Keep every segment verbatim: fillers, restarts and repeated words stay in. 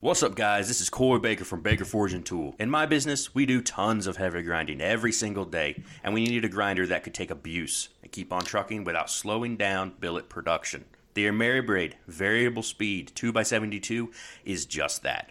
What's up, guys? This is Corey Baker from Baker Forging Tool. In my business, we do tons of heavy grinding every single day, and we needed a grinder that could take abuse and keep on trucking without slowing down billet production. The AmeriBrade Variable Speed two by seventy-two is just that.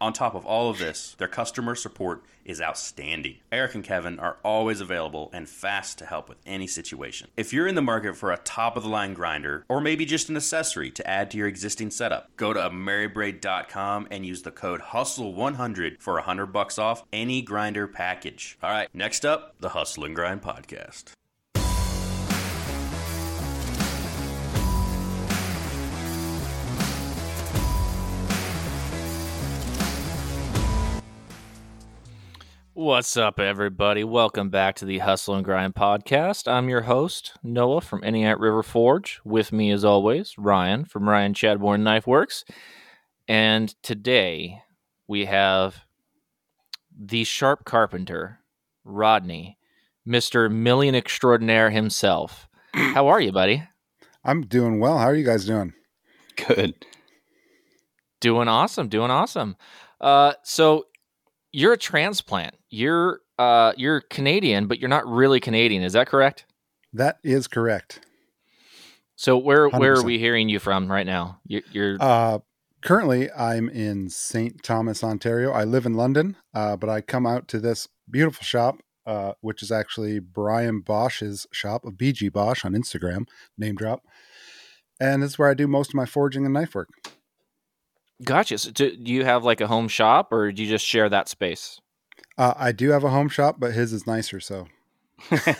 On top of all of this, their customer support is outstanding. Eric and Kevin are always available and fast to help with any situation. If you're in the market for a top-of-the-line grinder, or maybe just an accessory to add to your existing setup, go to AmeriBrade dot com and use the code hustle one hundred for one hundred bucks off any grinder package. All right, next up, the Hustle and Grind Podcast. What's up, everybody? Welcome back to the Hustle and Grind Podcast. I'm your host, Noah from Any at River Forge. With me, as always, Ryan from Ryan Chadbourne Knife Works. And today, we have the sharp carpenter, Rodney, Mister Million Extraordinaire himself. How are you, buddy? I'm doing well. How are you guys doing? Good. Doing awesome, doing awesome. Uh, so... You're a transplant. You're uh, you're Canadian, but you're not really Canadian. Is that correct? That is correct. So where one hundred percent. Where are we hearing you from right now? You're, you're... Uh, currently I'm in Saint Thomas, Ontario. I live in London, uh, but I come out to this beautiful shop, uh, which is actually Brian Bosch's shop, of B G Bosch on Instagram, name drop, and it's where I do most of my forging and knife work. Gotcha. So do, do you have like a home shop, or do you just share that space? Uh, I do have a home shop, but his is nicer, so. and Fair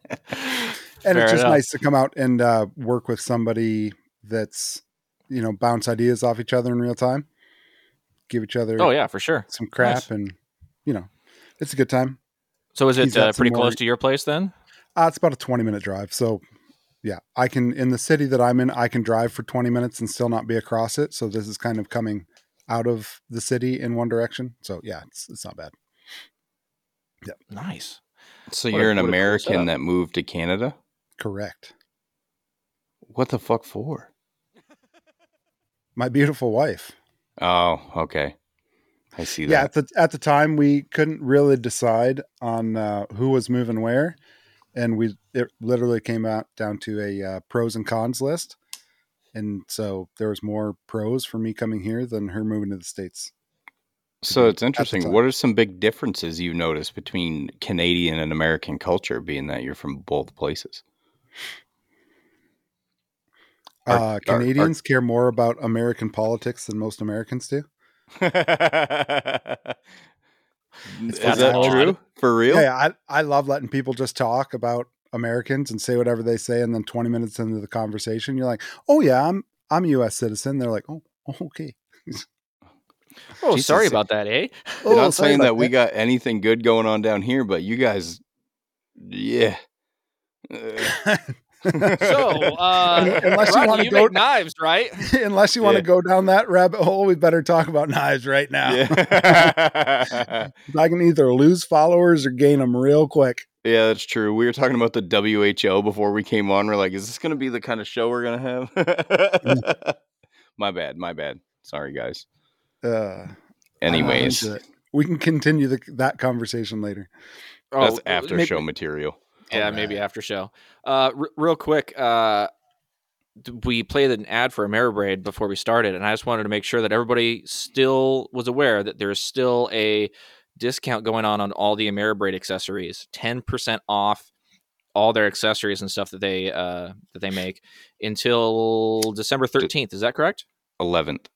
it's just enough. Nice to come out and uh, work with somebody that's, you know, bounce ideas off each other in real time. Give each other. Oh, yeah, for sure. Some crap nice. And, you know, it's a good time. So is it uh, pretty close more... to your place then? Uh, it's about a twenty minute drive. So. Yeah, I can, in the city that I'm in, I can drive for twenty minutes and still not be across it. So this is kind of coming out of the city in one direction. So yeah, it's it's not bad. Yeah. Nice. So what you're a, an American that moved to Canada? Correct. What the fuck for? My beautiful wife. Oh, okay. I see that. Yeah, at the, at the time we couldn't really decide on uh, who was moving where. And we it literally came out down to a uh, pros and cons list. And so there was more pros for me coming here than her moving to the States. So it's interesting. What are some big differences you notice between Canadian and American culture, being that you're from both places? Uh, are, Canadians are, are, care more about American politics than most Americans do. Is that true? For real? Yeah, yeah, I, I love letting people just talk about Americans and say whatever they say. And then twenty minutes into the conversation, you're like, oh, yeah, I'm I'm a U S citizen. They're like, oh, okay. Oh, Jesus. Sorry about that, eh? Oh, not saying that we that. got anything good going on down here, but you guys, yeah. Uh. so, uh, unless you want to go knives, right? Unless you want to yeah. go down that rabbit hole, we better talk about knives right now. Yeah. I can either lose followers or gain them real quick. Yeah, that's true. We were talking about the W H O before we came on. We're like, is this going to be the kind of show we're going to have? my bad. My bad. Sorry, guys. Uh, Anyways, uh, we can continue the, that conversation later. Oh, that's after maybe- show material. Yeah, right. Maybe after show. Uh, r- real quick, uh, we played an ad for AmeriBrade before we started, and I just wanted to make sure that everybody still was aware that there is still a discount going on on all the AmeriBrade accessories, ten percent off all their accessories and stuff that they uh, that they make until December thirteenth. Is that correct? eleventh.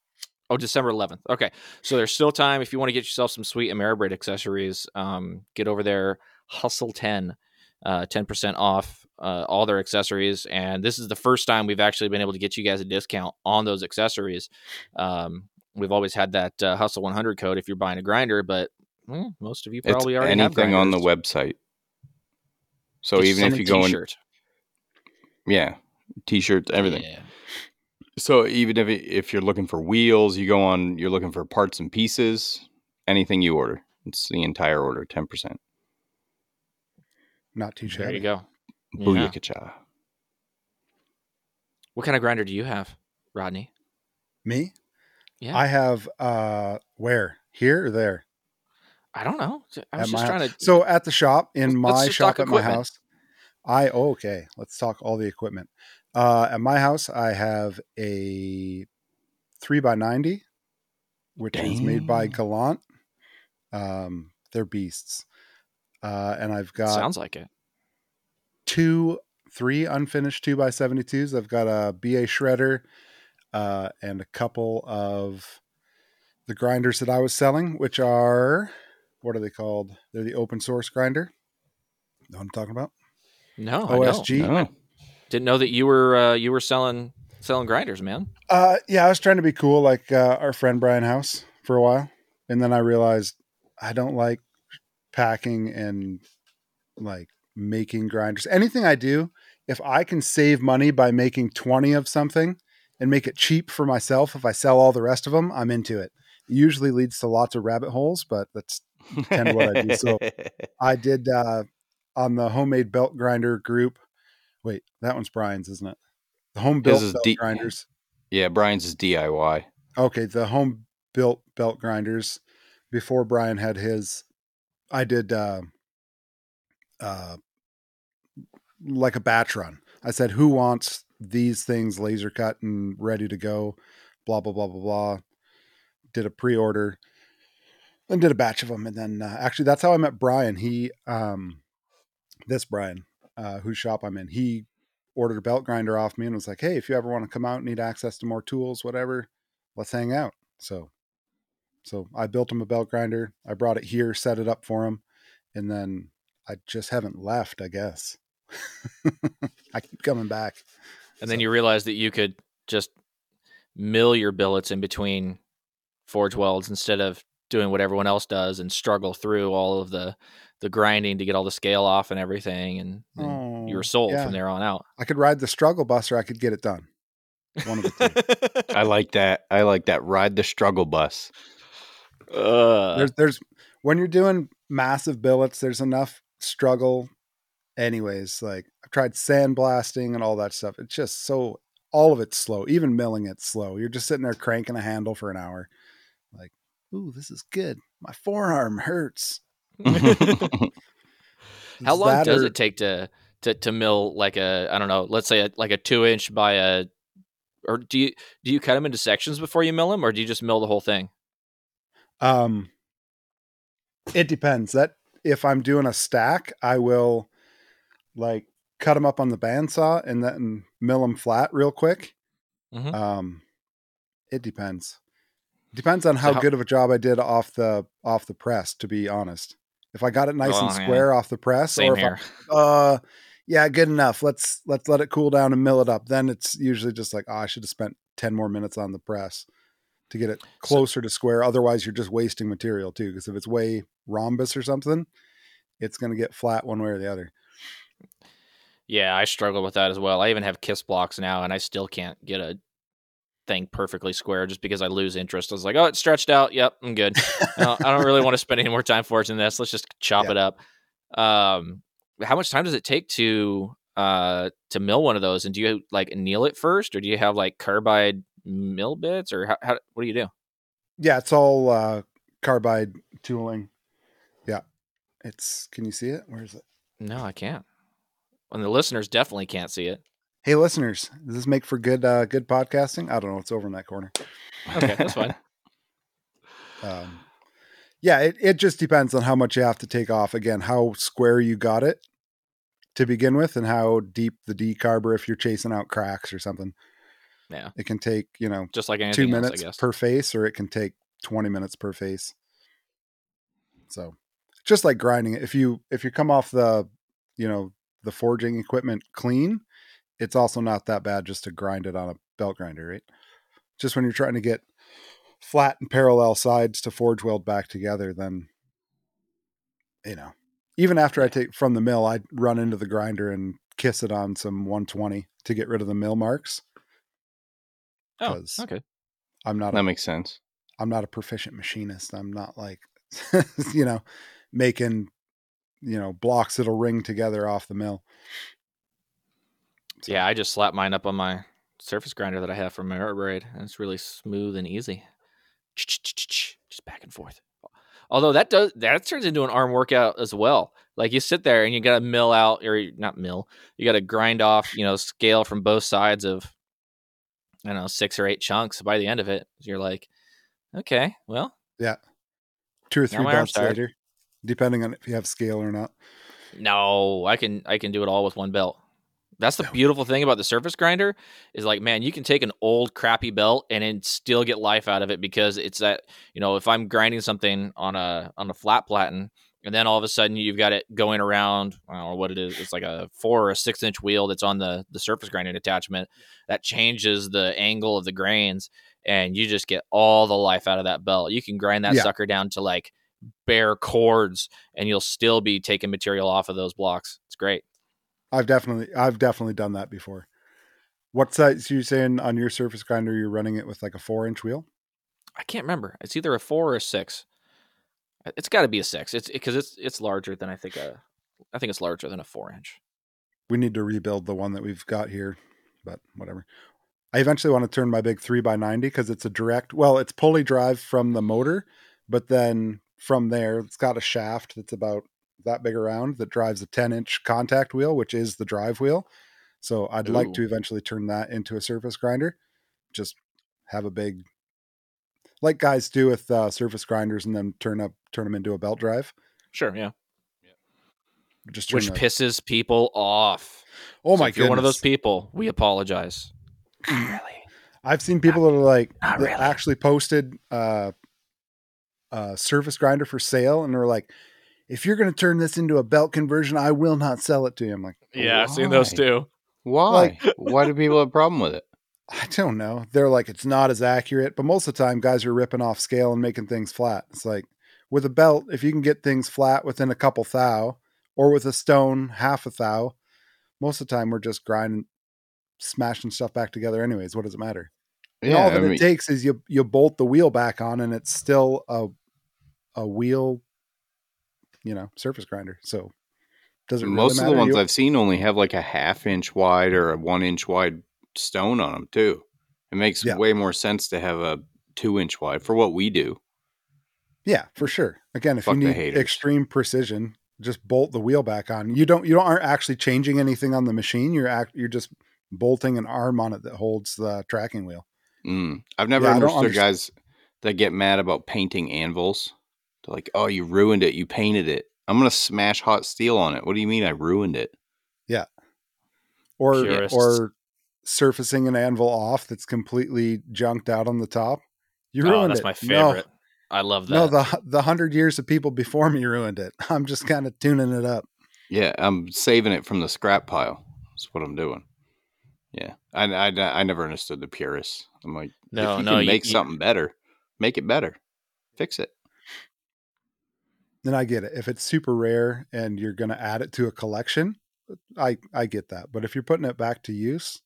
Oh, December eleventh. Okay, so there's still time. If you want to get yourself some sweet AmeriBrade accessories, um, get over there, hustle ten. Uh, ten percent off uh, all their accessories. And this is the first time we've actually been able to get you guys a discount on those accessories. Um, we've always had that uh, Hustle one hundred code if you're buying a grinder, but well, most of you probably it's already anything have anything on the website. So it's even if you go t-shirt. in, yeah, t-shirts, everything. Yeah. So even if if you're looking for wheels, you go on. You're looking for parts and pieces. Anything you order, it's the entire order, ten percent. Not too shabby. There you go. Booyakacha. What kind of grinder do you have, Rodney? Me? Yeah. I have uh, where here or there? I don't know. I was just trying to. So at the shop in my shop at my house, I oh, okay. Let's talk all the equipment. Uh, at my house, I have a three by ninety, which Dang. is made by Gallant. Um, they're beasts. Uh, and I've got sounds like it. Two, three unfinished two by seventy twos. I've got a B A shredder, uh, and a couple of the grinders that I was selling, which are what are they called? They're the open source grinder. Know what I'm talking about? No, O S G. I don't. No. Didn't know that you were uh, you were selling selling grinders, man. Uh, yeah, I was trying to be cool, like uh, our friend Brian House for a while, and then I realized I don't like packing and like making grinders. Anything I do, if I can save money by making twenty of something and make it cheap for myself, if I sell all the rest of them, I'm into it. It usually leads to lots of rabbit holes, but that's kind of what I do. So I did uh, on the homemade belt grinder group. Wait, that one's Brian's, isn't it? The home built belt D- grinders. Yeah, Brian's is D I Y. Okay, the home built belt grinders. Before Brian had his, I did uh, uh, like a batch run. I said, who wants these things laser cut and ready to go? Blah, blah, blah, blah, blah. Did a pre-order and did a batch of them. And then uh, actually, that's how I met Brian. He, um, this Brian, uh, whose shop I'm in, he ordered a belt grinder off me and was like, hey, if you ever want to come out, need access to more tools, whatever, let's hang out. So. So I built him a belt grinder. I brought it here, set it up for him. And then I just haven't left, I guess. I keep coming back. And so. Then you realize that you could just mill your billets in between forge welds instead of doing what everyone else does and struggle through all of the, the grinding to get all the scale off and everything. And, and oh, you were sold yeah. from there on out. I could ride the struggle bus or I could get it done. One of the two. I like that. I like that. Ride the struggle bus. Uh, there's, there's when you're doing massive billets, there's enough struggle anyways. Like I've tried sandblasting and all that stuff. It's just so all of it's slow, even milling it's slow. You're just sitting there cranking a handle for an hour. Like, ooh, this is good. My forearm hurts. How long does or... it take to, to, to mill like a, I don't know, let's say a, like a two inch by a, or do you, do you cut them into sections before you mill them or do you just mill the whole thing? Um, it depends that if I'm doing a stack, I will like cut them up on the bandsaw and then mill them flat real quick. Mm-hmm. Um, it depends, depends on how, so how good of a job I did off the, off the press, to be honest. If I got it nice oh, and square yeah. off the press Same or if here. I, uh, yeah, good enough. Let's, let's let it cool down and mill it up. Then it's usually just like, oh, I should have spent ten more minutes on the press to get it closer so, to square. Otherwise you're just wasting material too. Cause if it's way rhombus or something, it's going to get flat one way or the other. Yeah. I struggle with that as well. I even have kiss blocks now and I still can't get a thing perfectly square just because I lose interest. I was like, oh, it's stretched out. Yep. I'm good. No, I don't really want to spend any more time forging this. Let's just chop yeah. it up. Um, how much time does it take to, uh, to mill one of those? And do you like anneal it first or do you have like carbide mill bits or how, how what do you do? Yeah, it's all uh carbide tooling. Yeah, it's can you see it? Where is it? No, I can't, and the listeners definitely can't see it. Hey listeners, does this make for good uh good podcasting? I don't know, it's over in that corner. Okay, that's fine. um yeah it, it just depends on how much you have to take off, again, how square you got it to begin with and how deep the decarber if you're chasing out cracks or something. Yeah. It can take, you know, just like two minutes else, I guess. Per face, or it can take twenty minutes per face. So just like grinding it, if you, if you come off the, you know, the forging equipment clean, it's also not that bad just to grind it on a belt grinder, right? Just when you're trying to get flat and parallel sides to forge weld back together, then you know, even after I take from the mill, I run into the grinder and kiss it on some one twenty to get rid of the mill marks. Oh, okay. I'm not, that a, makes sense. I'm not a proficient machinist. I'm not like, you know, making, you know, blocks that'll ring together off the mill. So. Yeah. I just slap mine up on my surface grinder that I have from AmeriBrade, and it's really smooth and easy. Just back and forth. Although that does, that turns into an arm workout as well. Like you sit there and you got to mill out, or not mill, you got to grind off, you know, scale from both sides of, I don't know, six or eight chunks. By the end of it, you're like, okay, well. Yeah. Two or three belts later, depending on if you have scale or not. No, I can I can do it all with one belt. That's the beautiful thing about the surface grinder is, like, man, you can take an old crappy belt and then still get life out of it, because it's that, you know, if I'm grinding something on a on a flat platen, and then all of a sudden you've got it going around, I don't know what it is, it's like a four or a six inch wheel that's on the, the surface grinding attachment, that changes the angle of the grains, and you just get all the life out of that belt. You can grind that yeah. sucker down to like bare cords, and you'll still be taking material off of those blocks. It's great. I've definitely, I've definitely done that before. What size are you saying on your surface grinder? You're running it with like a four inch wheel? I can't remember. It's either a four or a six. It's got to be a six. It's because it, it's it's larger than I think. A, I think it's larger than a four inch. We need to rebuild the one that we've got here, but whatever. I eventually want to turn my big three by ninety because it's a direct. Well, it's pulley drive from the motor, but then from there, it's got a shaft that's about that big around that drives a ten inch contact wheel, which is the drive wheel. So I'd Ooh. like to eventually turn that into a surface grinder. Just have a big, like guys do with uh, surface grinders, and then turn up, turn them into a belt drive. Sure. Yeah. Just which the... pisses people off. Oh so my god! If you're goodness. one of those people, we apologize. Not really. I've seen people not, that are like that really. actually posted uh, a surface grinder for sale, and they're like, if you're going to turn this into a belt conversion, I will not sell it to you. I'm like, yeah, why? I've seen those too. Why? Like, why do people have a problem with it? I don't know. They're like, it's not as accurate, but most of the time guys are ripping off scale and making things flat. It's like with a belt, if you can get things flat within a couple thou, or with a stone, half a thou, most of the time we're just grinding, smashing stuff back together anyways. What does it matter? Yeah, and all that I mean, it takes is you, you bolt the wheel back on, and it's still a, a wheel, you know, surface grinder. So doesn't really most matter. Of the ones I've seen only have like a half inch wide or a one inch wide stone on them too. It makes yeah. way more sense to have a two inch wide for what we do. Yeah, for sure. Again, if Fuck you need extreme precision, just bolt the wheel back on. You don't, you don't aren't actually changing anything on the machine. You're act, you're just bolting an arm on it that holds the tracking wheel. Mm. I've never yeah, understood guys that get mad about painting anvils. They're like, oh, you ruined it. You painted it. I'm going to smash hot steel on it. What do you mean I ruined it? Yeah. Or Purists. or surfacing an anvil off that's completely junked out on the top. You ruined oh, that's it. That's my favorite. No. I love that. No, the the hundred years of people before me ruined it. I'm just kind of tuning it up. Yeah, I'm saving it from the scrap pile. That's what I'm doing. Yeah. I, I, I never understood the purists. I'm like, no, if you no, can make you, something you... better, make it better. Fix it. Then I get it. If it's super rare and you're going to add it to a collection, I, I get that. But if you're putting it back to use,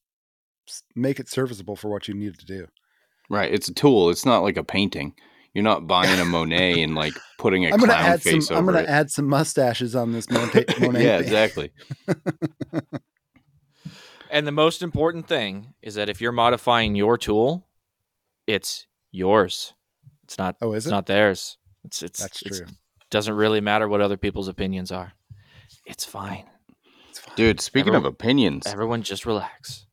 make it serviceable for what you need to do. Right. It's a tool. It's not like a painting. You're not buying a Monet and like putting a I'm gonna clown add face some, over I'm gonna it. I'm going to add some mustaches on this Monet. Monet yeah, exactly. And the most important thing is that if you're modifying your tool, it's yours. It's not, oh, is it's it? not theirs. It's, it's, That's it's, true. It's, doesn't really matter what other people's opinions are. It's fine. It's fine. Dude, speaking everyone, of opinions. Everyone just relax.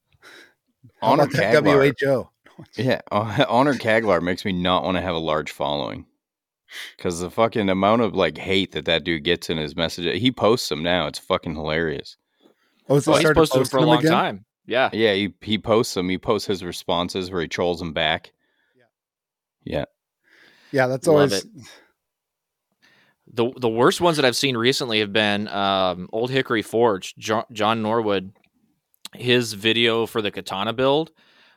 Honor Kaglar. W H O. Yeah, Honor Kaglar makes me not want to have a large following. Because the fucking amount of like hate that that dude gets in his message. He posts them now. It's fucking hilarious. Oh, so well, he's posted them for a long again? time. Yeah. Yeah, he, he posts them. He posts his responses where he trolls them back. Yeah. Yeah, yeah that's Love always... It. The the worst ones that I've seen recently have been um, Old Hickory Forge, jo- John Norwood, his video for the katana build.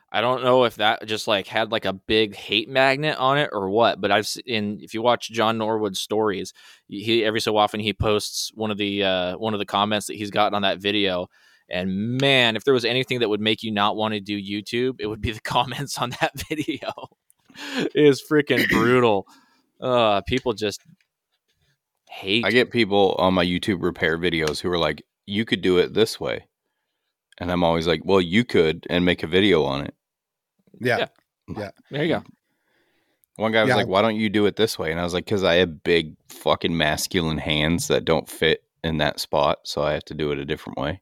I don't know if that just like had like a big hate magnet on it or what, but I've in if you watch John Norwood's stories, he every so often he posts one of the uh, one of the comments that he's gotten on that video. And man, if there was anything that would make you not want to do YouTube, it would be the comments on that video. It is freaking brutal. Uh, people just hate. I get people on my YouTube repair videos who are like, "You could do it this way," and I'm always like, "Well, you could and make a video on it." Yeah, yeah. yeah. There you go. One guy was yeah. like, "Why don't you do it this way?" And I was like, "Because I have big fucking masculine hands that don't fit in that spot, so I have to do it a different way."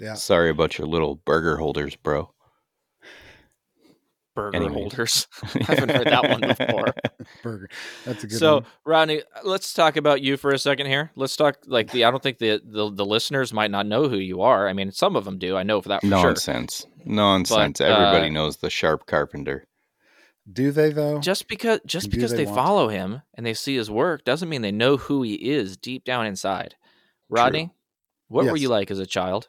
Yeah. Sorry about your little burger holders, bro. Burger Anyways. holders. I haven't heard that one before. Burger. That's a good so, one. So, Rodney, let's talk about you for a second here. Let's talk like the I don't think the, the the listeners might not know who you are. I mean, some of them do. I know for that for Nonsense. sure. Nonsense. Nonsense. Everybody uh, knows the Sharp Carpenter. Do they though? Just because just do because they, they follow him and they see his work doesn't mean they know who he is deep down inside. Rodney, True. what yes. were you like as a child?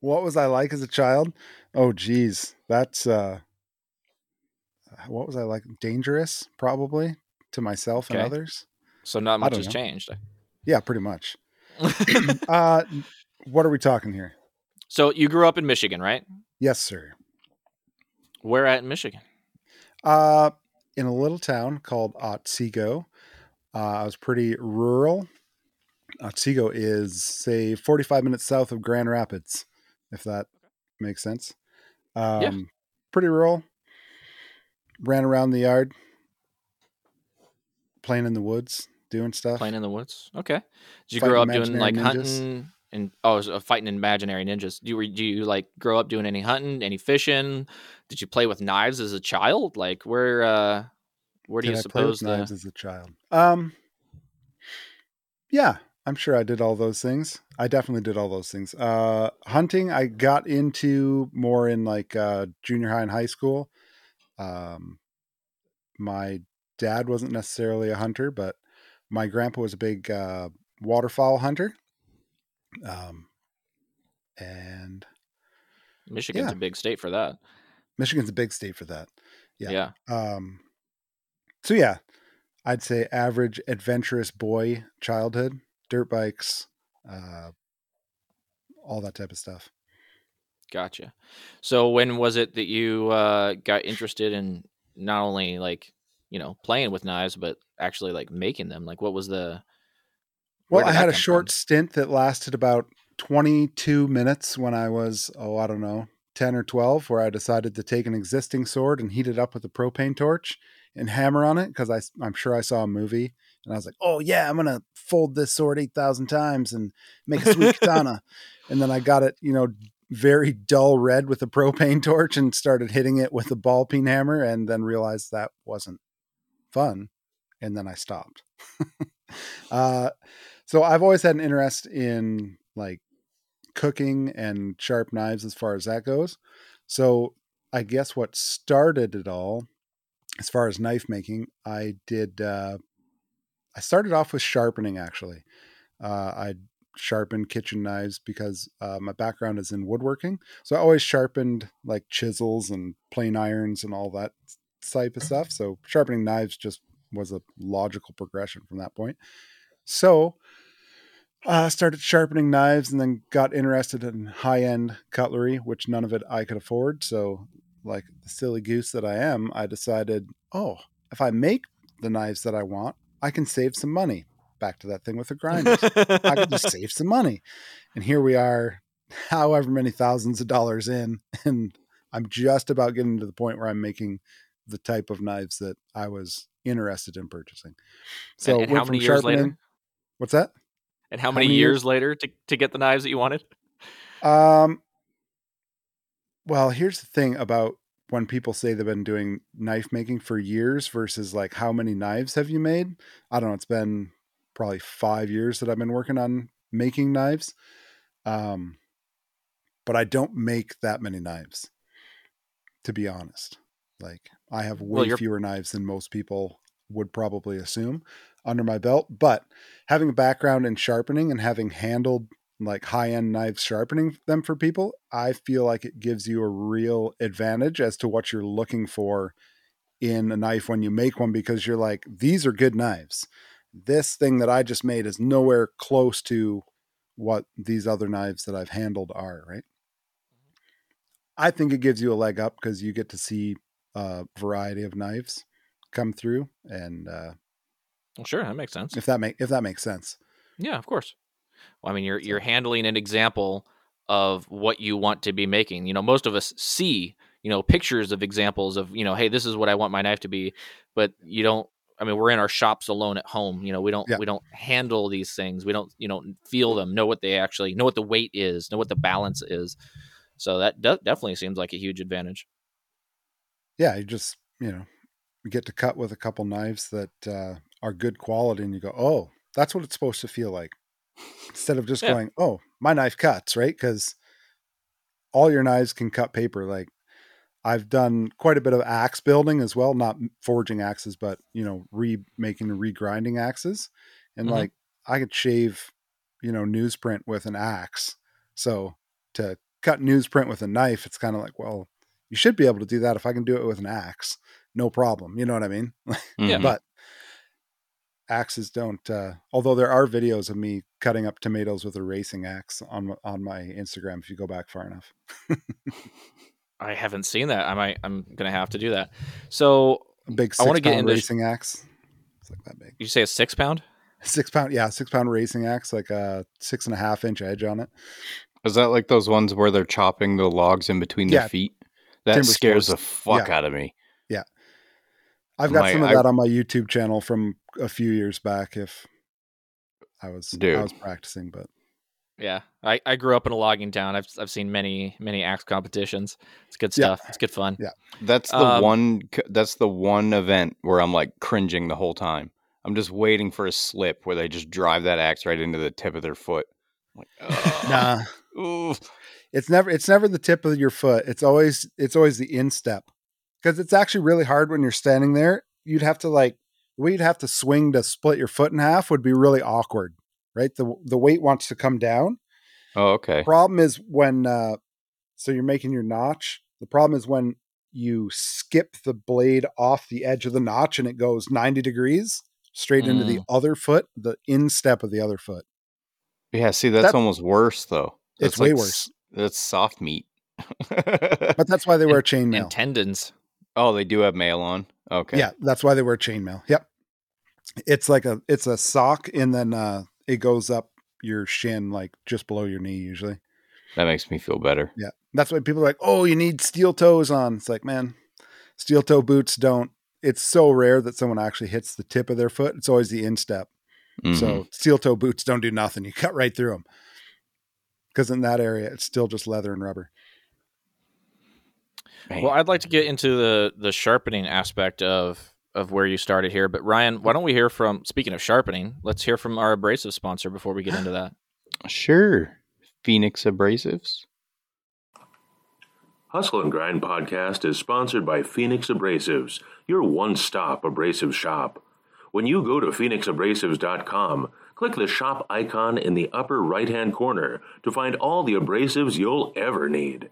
What was I like as a child? Oh, geez. That's, uh, what was I like? Dangerous, probably, to myself okay. and others. So not much has know. changed. Yeah, pretty much. uh, what are we talking here? So you grew up in Michigan, right? Yes, sir. Where at in Michigan? Uh, in a little town called Otsego. Uh, I was pretty rural. Otsego is, say, forty-five minutes south of Grand Rapids, if that makes sense. Um, yeah. Pretty rural. Ran around the yard, playing in the woods, doing stuff. Playing in the woods. Okay. Did you fighting grow up doing like ninjas? hunting and oh, so fighting imaginary ninjas? Do you were do you like grow up doing any hunting, any fishing? Did you play with knives as a child? Like where? Uh, where do did you I suppose play with the... knives as a child? Um, yeah. I'm sure I did all those things. I definitely did all those things. Uh, hunting, I got into more in like uh, junior high and high school. Um, my dad wasn't necessarily a hunter, but my grandpa was a big uh, waterfowl hunter. Um, and Michigan's yeah. a big state for that. Michigan's a big state for that. Yeah. yeah. Um, so yeah, I'd say average adventurous boy childhood. Dirt bikes, uh, all that type of stuff. Gotcha. So when was it that you uh, got interested in not only like, you know, playing with knives, but actually like making them? Like what was the... Well, I had a short from? stint that lasted about twenty-two minutes when I was, oh, I don't know, ten or twelve, where I decided to take an existing sword and heat it up with a propane torch and hammer on it because I, I'm sure I saw a movie. And I was like, oh, yeah, I'm going to fold this sword eight thousand times and make a sweet katana. And then I got it, you know, very dull red with a propane torch and started hitting it with a ball peen hammer and then realized that wasn't fun. And then I stopped. uh, so I've always had an interest in like cooking and sharp knives as far as that goes. So I guess what started it all, as far as knife making, I did... Uh, I started off with sharpening, actually. Uh, I sharpened kitchen knives because uh, my background is in woodworking. So I always sharpened like chisels and plane irons and all that type of stuff. So sharpening knives just was a logical progression from that point. So I uh, started sharpening knives and then got interested in high-end cutlery, which none of it I could afford. So like the silly goose that I am, I decided, oh, if I make the knives that I want, I can save some money. Back to that thing with the grinders. I can just save some money. And here we are, however many thousands of dollars in, and I'm just about getting to the point where I'm making the type of knives that I was interested in purchasing. So and, and how many years later? What's that? And how many, how many years, years later to, to get the knives that you wanted? Um. Well, here's the thing about when people say they've been doing knife making for years versus like how many knives have you made? I don't know. It's been probably five years that I've been working on making knives. Um, but I don't make that many knives, to be honest. Like I have way well, fewer knives than most people would probably assume under my belt, but having a background in sharpening and having handled like high-end knives, sharpening them for people, I feel like it gives you a real advantage as to what you're looking for in a knife when you make one, because you're like, these are good knives. This thing that I just made is nowhere close to what these other knives that I've handled are, right? I think it gives you a leg up because you get to see a variety of knives come through, and uh well, sure, that makes sense. If that make if that makes sense. Yeah, of course. Well, I mean, you're you're handling an example of what you want to be making. You know, most of us see, you know, pictures of examples of, you know, hey, this is what I want my knife to be, but you don't, I mean, we're in our shops alone at home. You know, we don't, yeah. we don't handle these things. We don't, you know, feel them, know what they actually, know what the weight is, know what the balance is. So that de- definitely seems like a huge advantage. Yeah. You just, you know, you get to cut with a couple knives that uh, are good quality, and you go, oh, that's what it's supposed to feel like. Instead of just yeah. going, oh, my knife cuts, right? Because all your knives can cut paper. Like, I've done quite a bit of axe building as well, not forging axes, but, you know, remaking and regrinding axes. And mm-hmm. like, I could shave, you know, newsprint with an axe. So to cut newsprint with a knife, it's kind of like, well, you should be able to do that. If I can do it with an axe, no problem. You know what I mean? Yeah. But axes don't, uh, although there are videos of me cutting up tomatoes with a racing axe on, on my Instagram, if you go back far enough. I haven't seen that. I might, I'm going to have to do that. So a big six I want to get into racing axe. It's like that big. You say a six pound, six pound. Yeah. Six pound racing axe, like a six and a half inch edge on it. Is that like those ones where they're chopping the logs in between yeah. their feet? That Timber scares sports. the fuck yeah. out of me. Yeah. I've got my, some of I, that on my YouTube channel from a few years back. If I was, dude. I was practicing, but yeah, I, I grew up in a logging town. I've I've seen many many axe competitions. It's good stuff. Yeah. It's good fun. Yeah, that's the um, one. That's the one event where I'm like cringing the whole time. I'm just waiting for a slip where they just drive that axe right into the tip of their foot. I'm like, nah, Ooh. it's never it's never the tip of your foot. It's always it's always the instep, because it's actually really hard when you're standing there. You'd have to like we'd have to swing to split your foot in half. Would be really awkward. Right? The the weight wants to come down. Oh, okay. The problem is when, uh, so you're making your notch. The problem is when you skip the blade off the edge of the notch and it goes ninety degrees straight mm. into the other foot, the instep of the other foot. Yeah. See, that's that, almost worse though. That's it's like, way worse. That's soft meat. But that's why they wear chainmail. And tendons. Oh, they do have mail on. Okay. Yeah. That's why they wear chainmail. Yep. It's like a, it's a sock, and then, uh, it goes up your shin, like just below your knee, usually. That makes me feel better. Yeah. That's why people are like, oh, you need steel toes on. It's like, man, steel toe boots don't. It's so rare that someone actually hits the tip of their foot. It's always the instep. Mm-hmm. So steel toe boots don't do nothing. You cut right through them. Because in that area, it's still just leather and rubber. Man. Well, I'd like to get into the the sharpening aspect of of where you started here, but Ryan, why don't we hear from, speaking of sharpening, let's hear from our abrasive sponsor before we get into that. Sure. Phoenix Abrasives. Hustle and Grind Podcast is sponsored by Phoenix Abrasives, your one-stop abrasive shop. When you go to phoenix abrasives dot com, click the shop icon in the upper right-hand corner to find all the abrasives you'll ever need.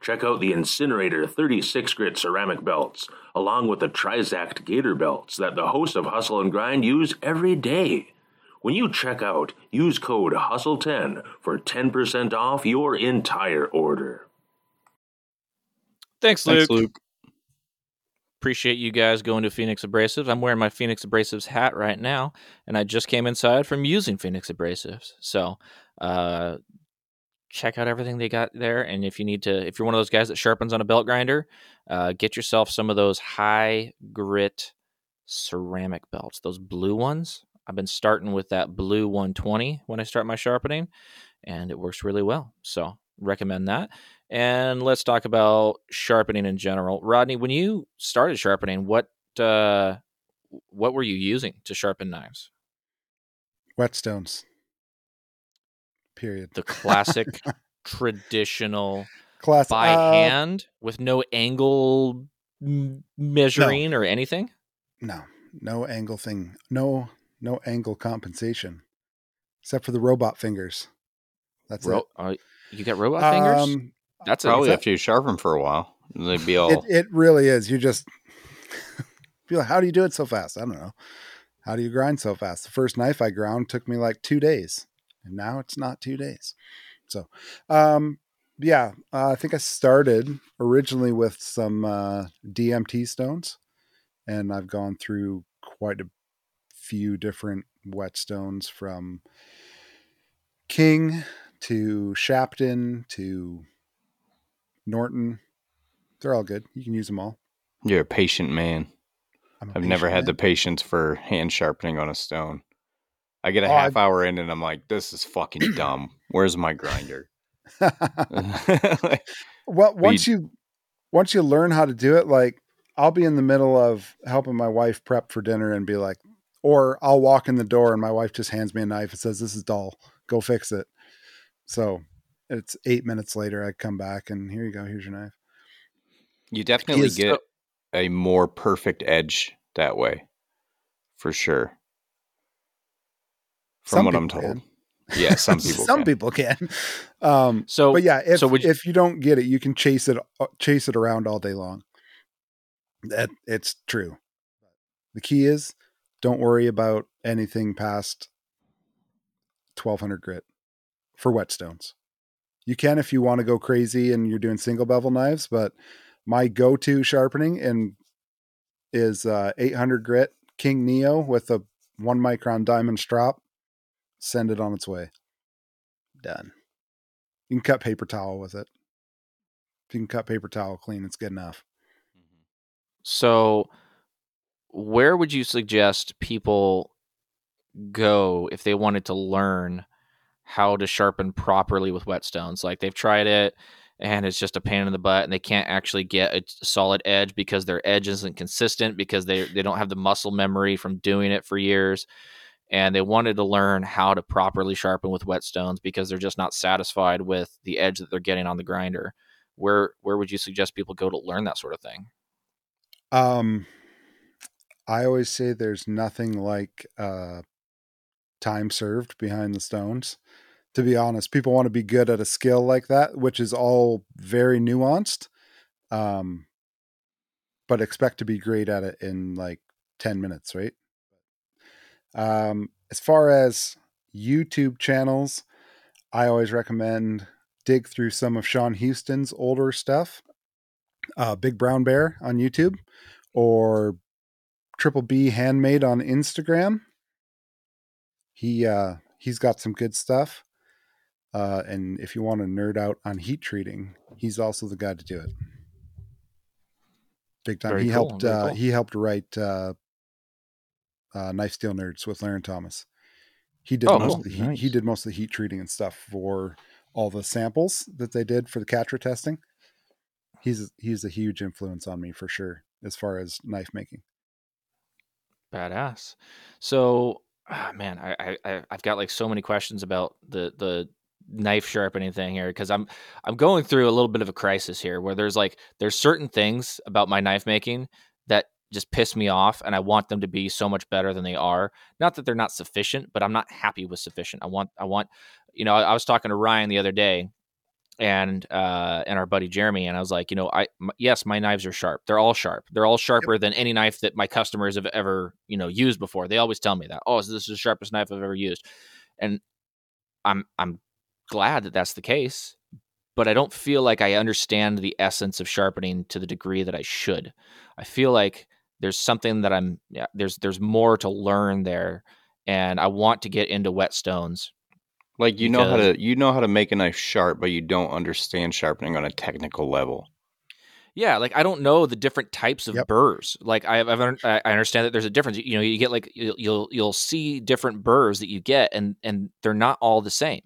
Check out the Incinerator thirty-six grit ceramic belts, along with the Trizact Gator belts that the hosts of Hustle and Grind use every day. When you check out, use code hustle ten for ten percent off your entire order. Thanks, Luke. Thanks, Luke. Appreciate you guys going to Phoenix Abrasives. I'm wearing my Phoenix Abrasives hat right now, and I just came inside from using Phoenix Abrasives. So, uh... check out everything they got there. And if you need to, if you're one of those guys that sharpens on a belt grinder, uh, get yourself some of those high grit ceramic belts, those blue ones. I've been starting with that blue one twenty when I start my sharpening, and it works really well. So recommend that. And let's talk about sharpening in general. Rodney, when you started sharpening, what, uh, what were you using to sharpen knives? Whetstones. Period. The classic, traditional, Class, by uh, hand with no angle m- measuring no. or anything. No, no angle thing. No, no angle compensation, except for the robot fingers. That's Ro- it. Uh, you got robot um, fingers? That's probably after you sharpen for a while. They'd be all... It, it really is. You just... Like, how do you do it so fast? I don't know. How do you grind so fast? The first knife I ground took me like two days. And now it's not two days. So, um, yeah, uh, I think I started originally with some uh, D M T stones. And I've gone through quite a few different whetstones from King to Shapton to Norton. They're all good. You can use them all. You're a patient man. I'm a I've patient never had man. the patience for hand sharpening on a stone. I get a oh, half I've... hour in and I'm like, this is fucking dumb. Where's my grinder? like, well, once we... you once you learn how to do it, like I'll be in the middle of helping my wife prep for dinner and be like, or I'll walk in the door and my wife just hands me a knife and says, this is dull. Go fix it. So it's eight minutes later. I come back and here you go. Here's your knife. You definitely Is, get uh, a more perfect edge that way, for sure. From what I'm told. Can. Yeah, some people some can. people can. Um, so, but yeah, if, so you, if you don't get it, you can chase it chase it around all day long. That it's true. The key is don't worry about anything past twelve hundred grit for whetstones. You can if you want to go crazy and you're doing single bevel knives, but my go-to sharpening and is uh, eight hundred grit King Neo with a one micron diamond strop. Send it on its way. Done. You can cut paper towel with it. If you can cut paper towel clean, it's good enough. So where would you suggest people go if they wanted to learn how to sharpen properly with whetstones? Like they've tried it. And it's just a pain in the butt, and they can't actually get a solid edge because their edge isn't consistent because they they don't have the muscle memory from doing it for years. And they wanted to learn how to properly sharpen with whetstones because they're just not satisfied with the edge that they're getting on the grinder. Where where would you suggest people go to learn that sort of thing? Um, I always say there's nothing like uh, time served behind the stones. To be honest, people want to be good at a skill like that, which is all very nuanced, um, but expect to be great at it in like ten minutes, right? Um, as far as YouTube channels, I always recommend dig through some of Sean Houston's older stuff, uh, Big Brown Bear on YouTube or Triple B Handmade on Instagram. He, uh, he's got some good stuff. Uh, and if you want to nerd out on heat treating, he's also the guy to do it. Big time. Very he cool, helped, uh, cool. he helped write, uh, uh, Knife Steel Nerds with Lauren Thomas. He did, oh, most cool. of the heat, nice. he did most of the heat treating and stuff for all the samples that they did for the Catra testing. He's, he's a huge influence on me for sure. As far as knife making. Badass. So, oh, man, I, I, I've got like so many questions about the, the, knife sharpening thing here because I'm I'm going through a little bit of a crisis here where there's like there's certain things about my knife making that just piss me off and I want them to be so much better than they are. Not that they're not sufficient, but I'm not happy with sufficient. I want I want you know I, I was talking to Ryan the other day and uh and our buddy Jeremy and I was like you know I m- yes my knives are sharp. They're all sharp. They're all sharper yep. than any knife that my customers have ever you know used before. They always tell me that oh so this is the sharpest knife I've ever used, and I'm I'm glad that that's the case, but I don't feel like I understand the essence of sharpening to the degree that I should. I feel like there's something that I'm, yeah, there's, there's more to learn there. And I want to get into whetstones. Like, you know how to, you know how to make a knife sharp, but you don't understand sharpening on a technical level. Yeah. Like I don't know the different types of yep. burrs. Like I have, I've, I understand that there's a difference, you know, you get like, you'll, you'll, you'll see different burrs that you get and, and they're not all the same.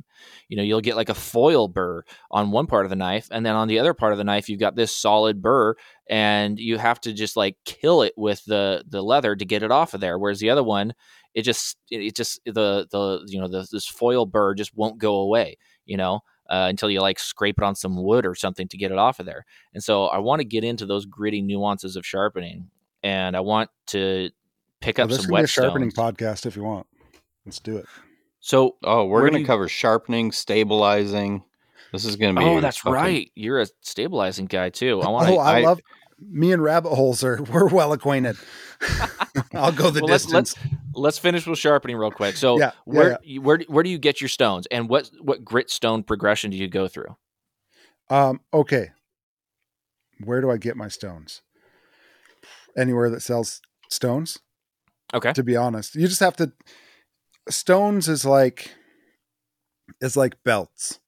You know, you'll get like a foil burr on one part of the knife. And then on the other part of the knife, you've got this solid burr and you have to just like kill it with the, the leather to get it off of there. Whereas the other one, it just, it just, the, the, you know, the, this foil burr just won't go away, you know, uh, until you like scrape it on some wood or something to get it off of there. And so I want to get into those gritty nuances of sharpening and I want to pick up well, some whetstones. This can be a sharpening podcast if you want. Let's do it. So, oh, we're going to you... cover sharpening, stabilizing. This is going to be. Oh, that's fucking... right. You're a stabilizing guy too. I want. Oh, I, I love. Me and rabbit holes are we're well acquainted. I'll go the well, distance. Let's, let's let's finish with sharpening real quick. So, yeah, yeah, where yeah. where where do you get your stones, and what what grit stone progression do you go through? Um. Okay. Where do I get my stones? Anywhere that sells stones. Okay. To be honest, you just have to. Stones is like is like belts.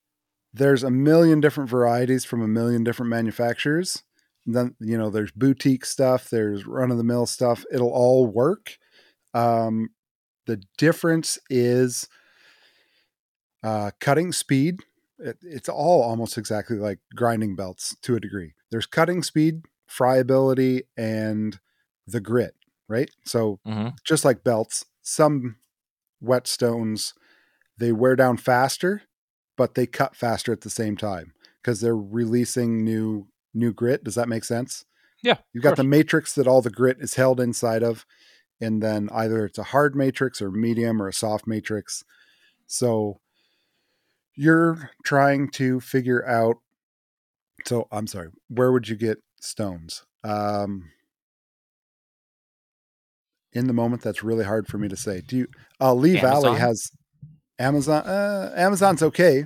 There's a million different varieties from a million different manufacturers. And then, you know, there's boutique stuff, there's run of the mill stuff. It'll all work. Um, the difference is uh, cutting speed. It, it's all almost exactly like grinding belts to a degree. There's cutting speed, friability, and the grit, right? So mm-hmm. just like belts, some whetstones, they wear down faster, but they cut faster at the same time because they're releasing new new grit. Does that make sense? Yeah. You've got the matrix that all the grit is held inside of, and then either it's a hard matrix or medium or a soft matrix. So you're trying to figure out, so I'm sorry, where would you get stones? Um, in the moment, that's really hard for me to say. Do you, uh, Lee Amazon? Valley has Amazon. Uh, Amazon's okay.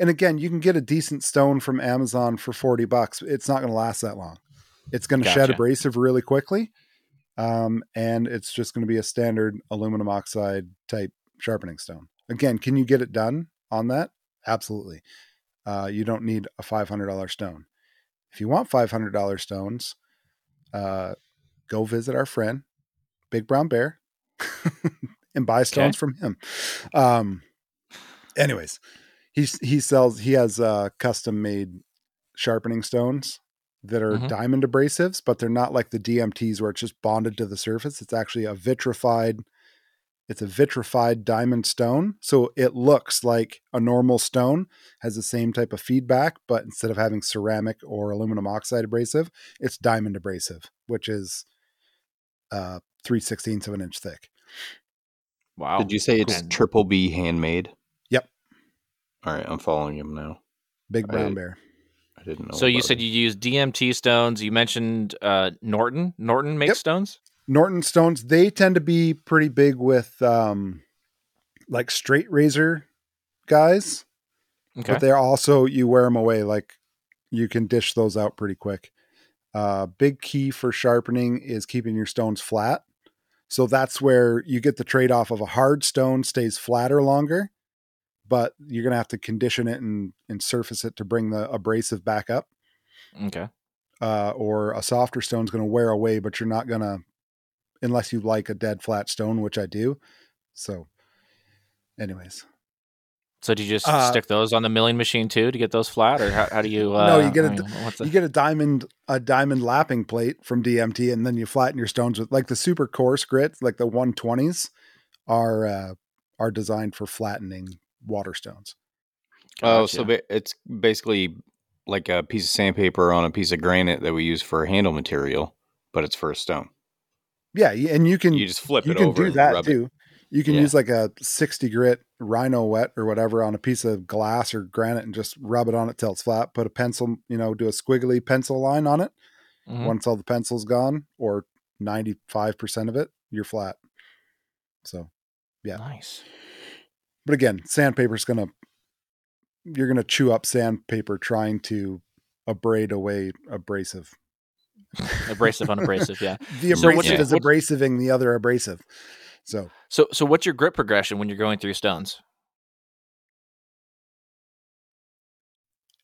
And again, you can get a decent stone from Amazon for forty bucks. It's not going to last that long. It's going to gotcha. shed abrasive really quickly. Um, and it's just going to be a standard aluminum oxide type sharpening stone. Again, can you get it done on that? Absolutely. Uh, you don't need a five hundred dollars stone. If you want five hundred dollars stones, uh, go visit our friend, Big Brown Bear, and buy stones okay. from him. Um, anyways, he, he sells, he has uh custom made sharpening stones that are mm-hmm. diamond abrasives, but they're not like the D M Ts where it's just bonded to the surface. It's actually a vitrified, it's a vitrified diamond stone. So it looks like a normal stone, has the same type of feedback, but instead of having ceramic or aluminum oxide abrasive, it's diamond abrasive, which is, uh, three sixteenths of an inch thick. Wow. Did you say it's cool. Triple B Handmade? Yep. All right. I'm following him now. Big Brown I, Bear. I didn't know. So you said it. You use D M T stones. You mentioned uh, Norton. Norton makes yep. stones? Norton stones. They tend to be pretty big with um, like straight razor guys. Okay. But they're also, you wear them away. Like you can dish those out pretty quick. Uh, big key for sharpening is keeping your stones flat. So that's where you get the trade-off of a hard stone stays flatter longer, but you're going to have to condition it and, and surface it to bring the abrasive back up. Okay. Uh, or a softer stone's going to wear away, but you're not going to, unless you like a dead flat stone, which I do. So anyways. So do you just uh, stick those on the milling machine too to get those flat, or how, how do you? Uh, no, you get a I mean, what's the... you get a diamond a diamond lapping plate from D M T, and then you flatten your stones with like the super coarse grit, like the one twenties, are uh, are designed for flattening water stones. Gotcha. Oh, so it's basically like a piece of sandpaper on a piece of granite that we use for handle material, but it's for a stone. Yeah, and you can you just flip you it can over do and that rub too. It. You can yeah. use like a sixty grit rhino wet or whatever on a piece of glass or granite and just rub it on it till it's flat. Put a pencil, you know, do a squiggly pencil line on it. Mm-hmm. Once all the pencil's gone, or ninety-five percent of it, you're flat. So, yeah. Nice. But again, sandpaper's going to, you're going to chew up sandpaper trying to abrade away abrasive. Abrasive on abrasive, yeah. The abrasive so yeah. is abrasiving the other abrasive. So, so, so what's your grit progression when you're going through stones?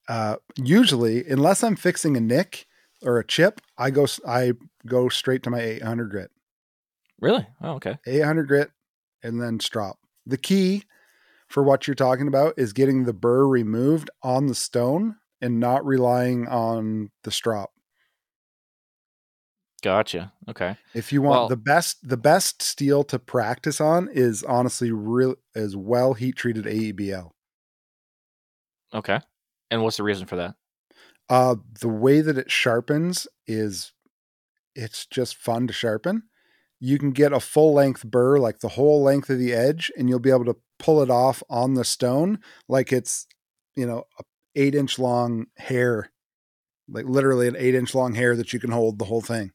Uh, usually, unless I'm fixing a nick or a chip, I go, I go straight to my eight hundred grit. Really? Oh, okay. eight hundred grit and then strop. The key for what you're talking about is getting the burr removed on the stone and not relying on the strop. Gotcha. Okay. If you want well, the best, the best steel to practice on is honestly real as well heat treated A E B L. Okay. And what's the reason for that? Uh, the way that it sharpens is it's just fun to sharpen. You can get a full length burr, like the whole length of the edge, and you'll be able to pull it off on the stone like it's, you know, a eight inch long hair, like literally an eight inch long hair that you can hold the whole thing.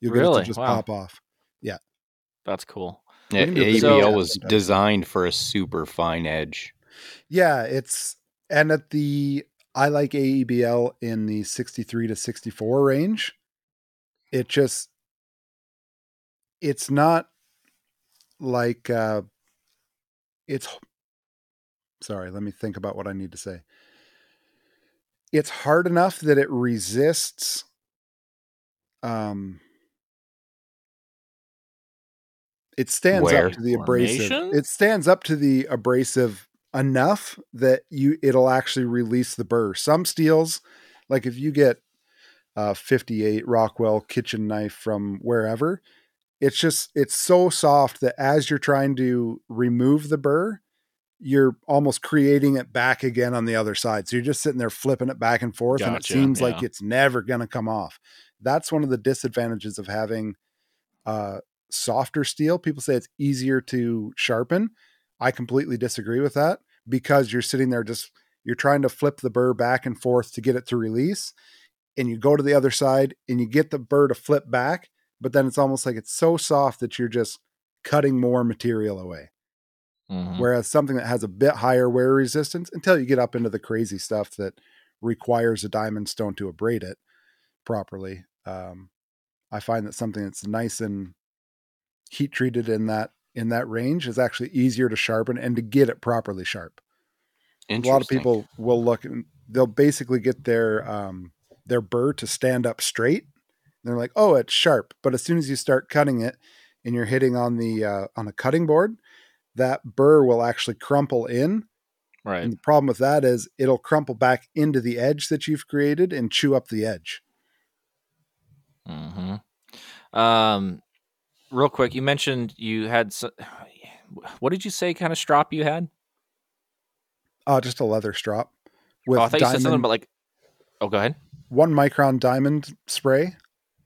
You'll get really? It to just wow. pop off. Yeah. That's cool. Yeah, A E B L was designed for a super fine edge. Yeah, it's, and at the, I like A E B L in the sixty-three to sixty-four range. It just, it's not like, uh, it's, sorry, let me think about what I need to say. It's hard enough that it resists, um, it stands Where? up to the abrasive. Formation? It stands up to the abrasive enough that you, it'll actually release the burr. Some steels, like if you get uh fifty-eight Rockwell kitchen knife from wherever, it's just, it's so soft that as you're trying to remove the burr, you're almost creating it back again on the other side. So you're just sitting there flipping it back and forth. Gotcha. And it seems yeah. like it's never going to come off. That's one of the disadvantages of having, uh, softer steel. People say it's easier to sharpen. I completely disagree with that, because you're sitting there just, you're trying to flip the burr back and forth to get it to release, and you go to the other side and you get the burr to flip back, but then it's almost like it's so soft that you're just cutting more material away. Mm-hmm. Whereas something that has a bit higher wear resistance, until you get up into the crazy stuff that requires a diamond stone to abrade it properly. Um, I find that something that's nice and heat treated in that, in that range is actually easier to sharpen and to get it properly sharp. A lot of people will look and they'll basically get their, um, their burr to stand up straight. They're like, oh, it's sharp. But as soon as you start cutting it and you're hitting on the, uh, on a cutting board, that burr will actually crumple in. Right. And the problem with that is it'll crumple back into the edge that you've created and chew up the edge. Mm-hmm. Um, Real quick, you mentioned you had, so, what did you say kind of strop you had? Oh, uh, just a leather strop. With oh, I thought diamond, you said something about like, oh, go ahead. One micron diamond spray.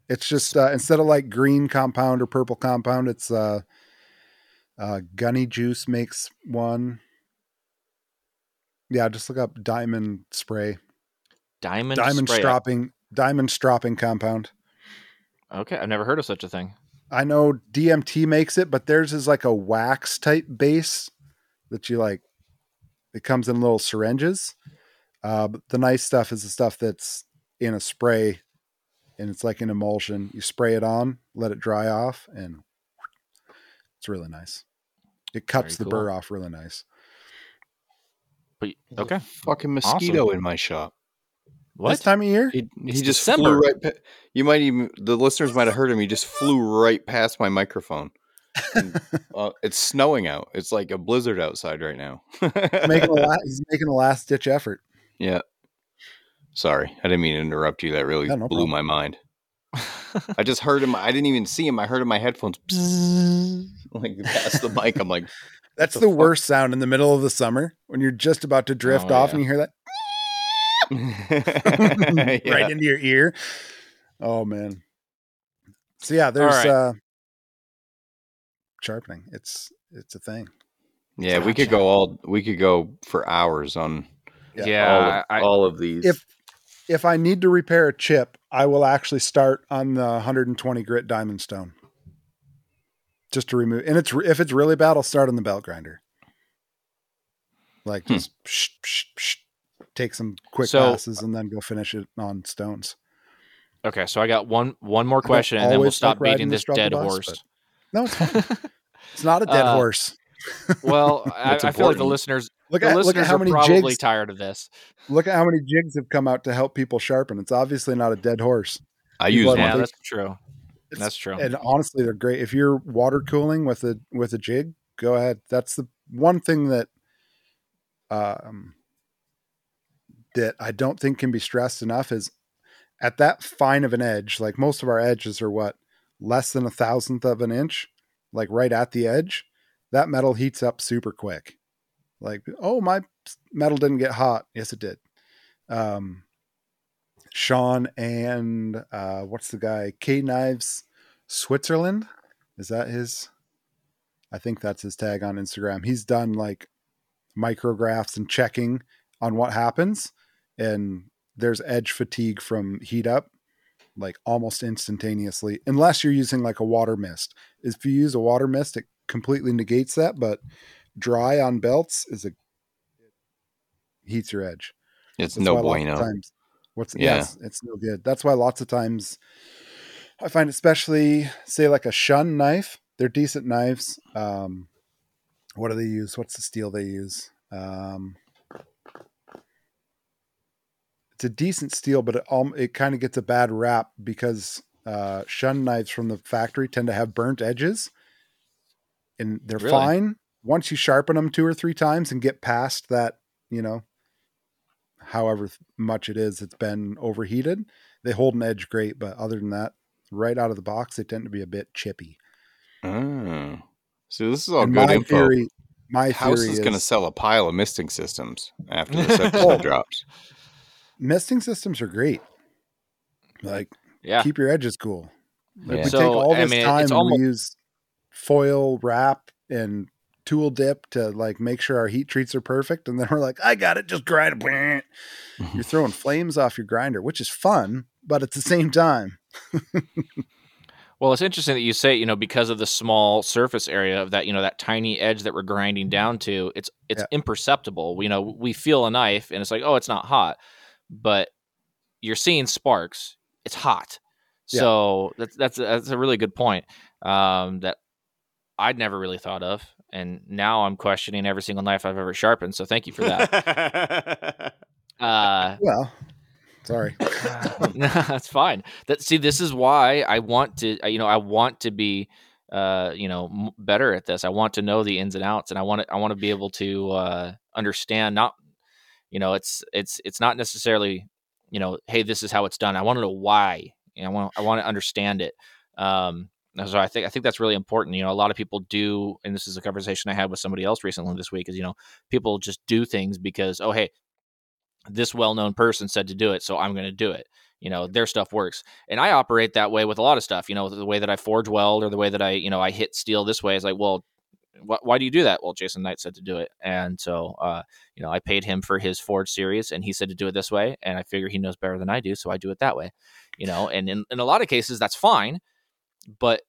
It's just, uh, instead of like green compound or purple compound, it's uh, uh, Gunny Juice makes one. Yeah, just look up diamond spray. Diamond Diamond spray. Stropping, diamond stropping compound. Okay, I've never heard of such a thing. I know D M T makes it, but theirs is like a wax type base that you like, it comes in little syringes. Uh, but the nice stuff is the stuff that's in a spray, and it's like an emulsion. You spray it on, let it dry off, and it's really nice. It cuts Very the cool. burr off really nice. But, okay. There's a fucking mosquito awesome. in my shop. What? This time of year? He, he just December. flew right past, you might even, the listeners might have heard him. He just flew right past my microphone. And, uh, it's snowing out. It's like a blizzard outside right now. making a last, he's making a last ditch effort. Yeah. Sorry. I didn't mean to interrupt you. That really yeah, no blew problem. my mind. I just heard him. I didn't even see him. I heard in my headphones, like past the mic. I'm like, that's the, the worst sound in the middle of the summer when you're just about to drift oh, off yeah. and you hear that. right yeah. into your ear. Oh man. So yeah, there's right. uh sharpening. It's it's a thing. Yeah, it's we could go all we could go for hours on yeah, yeah all, of, I, all of these. If if I need to repair a chip, I will actually start on the one hundred twenty grit diamond stone. Just to remove, and it's if it's really bad, I'll start on the belt grinder. Like just hmm. psh, psh, psh, take some quick so, passes and then go finish it on stones. Okay. So I got one, one more question and then we'll stop beating this dead bus, horse. No, it's, it's not a dead uh, horse. Well, I, I feel like the listeners, look at, the listeners look at how many are probably jigs, tired of this. Look at how many jigs have come out to help people sharpen. It's obviously not a dead horse. I use one. Yeah, that's true. It's, that's true. And honestly, they're great. If you're water cooling with a, with a jig, go ahead. That's the one thing that, um, that I don't think can be stressed enough is at that fine of an edge. Like most of our edges are what, less than a thousandth of an inch, like right at the edge, that metal heats up super quick. Like, oh, my metal didn't get hot. Yes, it did. Um, Shun and, uh, what's the guy? K Knives Switzerland. Is that his? I think that's his tag on Instagram. He's done like micrographs and checking on what happens, and there's edge fatigue from heat up like almost instantaneously, unless you're using like a water mist. If you use a water mist, it completely negates that, but dry on belts is a heats your edge. It's that's no bueno. Times, what's yeah. Yes, it's no good. That's why lots of times I find, especially say like a Shun knife, they're decent knives. Um, what do they use? What's the steel they use? Um, it's a decent steel, but it all, it kind of gets a bad rap because uh, Shun knives from the factory tend to have burnt edges, and they're really? fine. Once you sharpen them two or three times and get past that, you know, however much it is, it's been overheated, they hold an edge great. But other than that, right out of the box, they tend to be a bit chippy. Oh, so this is all and good my info. Theory, my House theory is, is going to sell a pile of misting systems after this episode drops. Misting systems are great. Like, yeah. keep your edges cool. Like, yeah. We so, take all this I mean, time and almost... we use foil wrap and tool dip to like make sure our heat treats are perfect, and then we're like, I got it, just grind it. You're throwing flames off your grinder, which is fun, but at the same time. Well, it's interesting that you say, you know, because of the small surface area of that, you know, that tiny edge that we're grinding down to, it's it's yeah. imperceptible. You know, we feel a knife and it's like, oh, it's not hot, but you're seeing sparks. It's hot. Yeah. So that's that's that's a really good point um, that I'd never really thought of, and now I'm questioning every single knife I've ever sharpened. So thank you for that. uh, well. Sorry. No, that's fine. That see, this is why I want to, you know, I want to be, uh, you know, m- better at this. I want to know the ins and outs, and I want to, I want to be able to uh, understand. Not, you know, it's, it's, it's not necessarily, you know, hey, this is how it's done. I want to know why. You know, I want, I want to understand it. Um, so I think, I think that's really important. You know, a lot of people do, and this is a conversation I had with somebody else recently this week. Is you know, people just do things because, oh, hey, this well-known person said to do it, so I'm going to do it. You know, their stuff works. And I operate that way with a lot of stuff, you know, the way that I forge weld or the way that I, you know, I hit steel this way. It's like, well, wh- why do you do that? Well, Jason Knight said to do it. And so, uh, you know, I paid him for his forge series and he said to do it this way. And I figure he knows better than I do, so I do it that way, you know, and in, in a lot of cases that's fine. But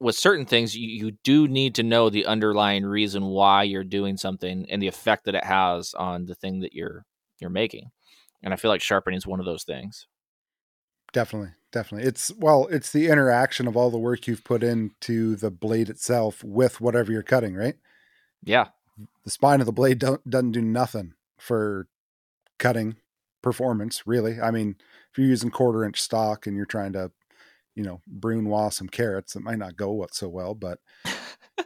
with certain things, you, you do need to know the underlying reason why you're doing something and the effect that it has on the thing that you're you're making. And I feel like sharpening is one of those things. Definitely. Definitely. It's, well, it's the interaction of all the work you've put into the blade itself with whatever you're cutting, right? Yeah. The spine of the blade don't, doesn't do nothing for cutting performance, really. I mean, if you're using quarter inch stock and you're trying to, you know, brunoise some carrots, it might not go what so well, but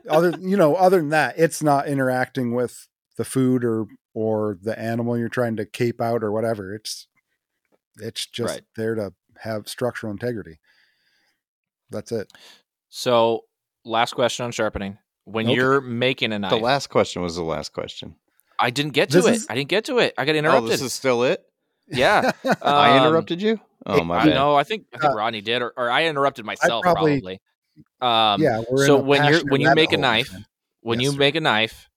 other, you know, other than that, it's not interacting with the food or or the animal you're trying to cape out or whatever. It's, it's just right. there to have structural integrity. That's it. So last question on sharpening, when okay. you're making a knife, the last question was the last question. I didn't get to this it. Is... I didn't get to it. I got interrupted. Oh, this is still it. Yeah. um, I interrupted you. Oh my God. No, I think, I think uh, Rodney did, or, or I interrupted myself. Probably, probably. Um, yeah. We're so when you're, when you make a knife, man. when yes, you sir. make a knife,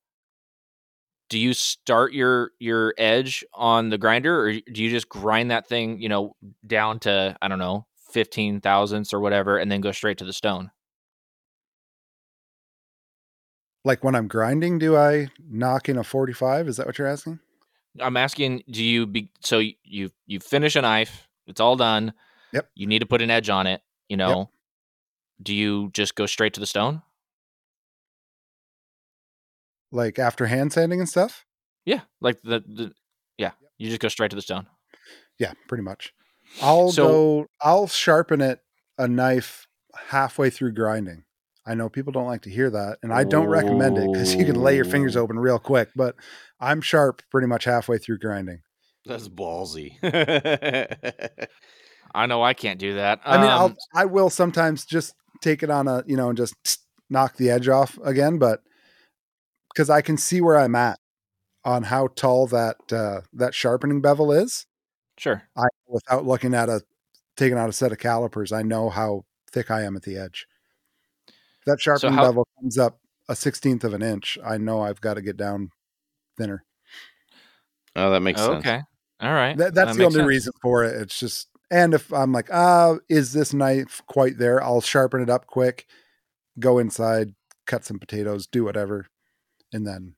do you start your, your edge on the grinder, or do you just grind that thing, you know, down to, I don't know, fifteen thousandths or whatever, and then go straight to the stone? Like when I'm grinding, do I knock in a forty-five? Is that what you're asking? I'm asking, do you be, so you, you finish a knife, it's all done. Yep. You need to put an edge on it. You know, yep. do you just go straight to the stone? Like after hand sanding and stuff? Yeah. Like the, the yeah, you just go straight to the stone. Yeah, pretty much. I'll so, go, I'll sharpen it a knife halfway through grinding. I know people don't like to hear that, and I don't oh. recommend it because you can lay your fingers open real quick, but I'm sharp pretty much halfway through grinding. That's ballsy. I know I can't do that. I um, mean, I'll, I will sometimes just take it on a, you know, and just knock the edge off again, but because I can see where I'm at on how tall that uh, that sharpening bevel is. Sure. I, without looking at a taking out a set of calipers, I know how thick I am at the edge. That sharpening so how, bevel comes up a sixteenth of an inch, I know I've got to get down thinner. Oh, that makes oh, sense. Okay. All right. That, that's that the only sense. reason for it. It's just, and if I'm like, ah, is this knife quite there? I'll sharpen it up quick, go inside, cut some potatoes, do whatever, and then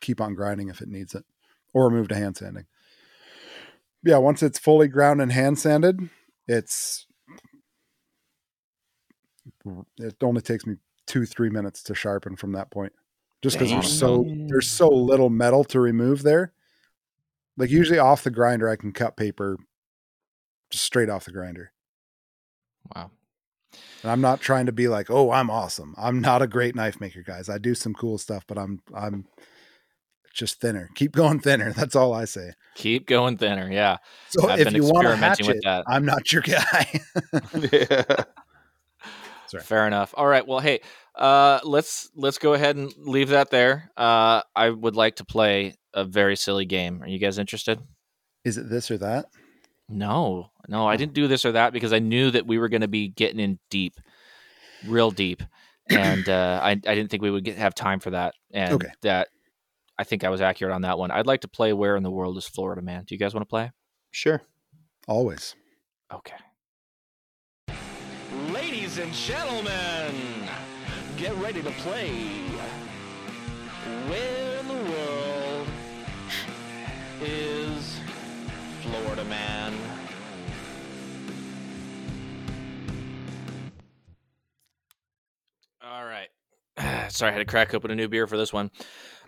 keep on grinding if it needs it, or move to hand sanding. Yeah. Once it's fully ground and hand sanded, it's, it only takes me two, three minutes to sharpen from that point, just because there's so, there's so little metal to remove there. Like usually off the grinder, I can cut paper just straight off the grinder. Wow. And I'm not trying to be like, oh, I'm awesome. I'm not a great knife maker, guys. I do some cool stuff, but I'm, I'm just thinner. Keep going thinner. That's all I say. Keep going thinner. Yeah. So I've if been you want to hatchet, with that. I'm not your guy. Yeah. Sorry. Fair enough. All right. Well, hey, uh, let's, let's go ahead and leave that there. Uh, I would like to play a very silly game. Are you guys interested? Is it this or that? No, no, I didn't do this or that because I knew that we were going to be getting in deep, real deep. And, uh, I, I didn't think we would get, have time for that. And okay. that I think I was accurate on that one. I'd like to play Where in the World is Florida Man? Do you guys want to play? Sure. Always. Okay. Ladies and gentlemen, get ready to play Where in the World is Florida Man? All right. Sorry, I had to crack open a new beer for this one.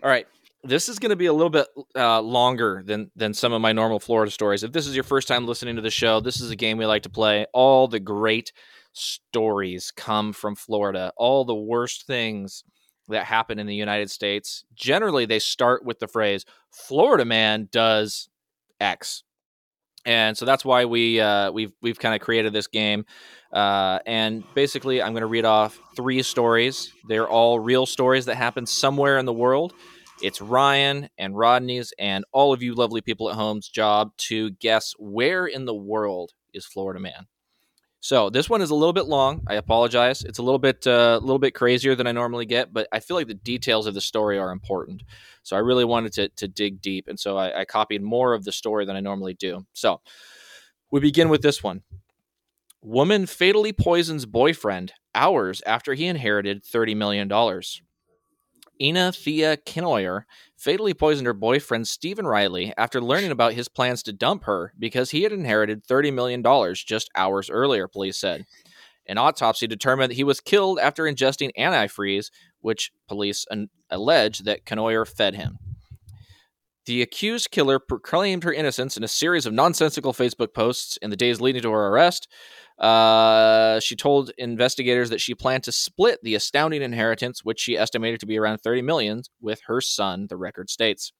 All right. This is going to be a little bit uh, longer than than some of my normal Florida stories. If this is your first time listening to the show, this is a game we like to play. All the great stories come from Florida. All the worst things that happen in the United States, generally they start with the phrase, Florida man does X. And so that's why we, uh, we've we've kind of created this game. Uh, and basically, I'm going to read off three stories. They're all real stories that happen somewhere in the world. It's Ryan and Rodney's and all of you lovely people at home's job to guess where in the world is Florida Man. So this one is a little bit long. I apologize. It's a little bit a uh, little bit crazier than I normally get, but I feel like the details of the story are important. So I really wanted to, to dig deep, and so I, I copied more of the story than I normally do. So we begin with this one. Woman fatally poisons boyfriend hours after he inherited thirty million dollars. Ina Thea Kinoyer fatally poisoned her boyfriend, Stephen Riley, after learning about his plans to dump her because he had inherited thirty million dollars just hours earlier, police said. An autopsy determined that he was killed after ingesting antifreeze, which police an- allege that Kinoyer fed him. The accused killer proclaimed her innocence in a series of nonsensical Facebook posts in the days leading to her arrest. Uh, she told investigators that she planned to split the astounding inheritance, which she estimated to be around thirty million dollars, with her son, the record states.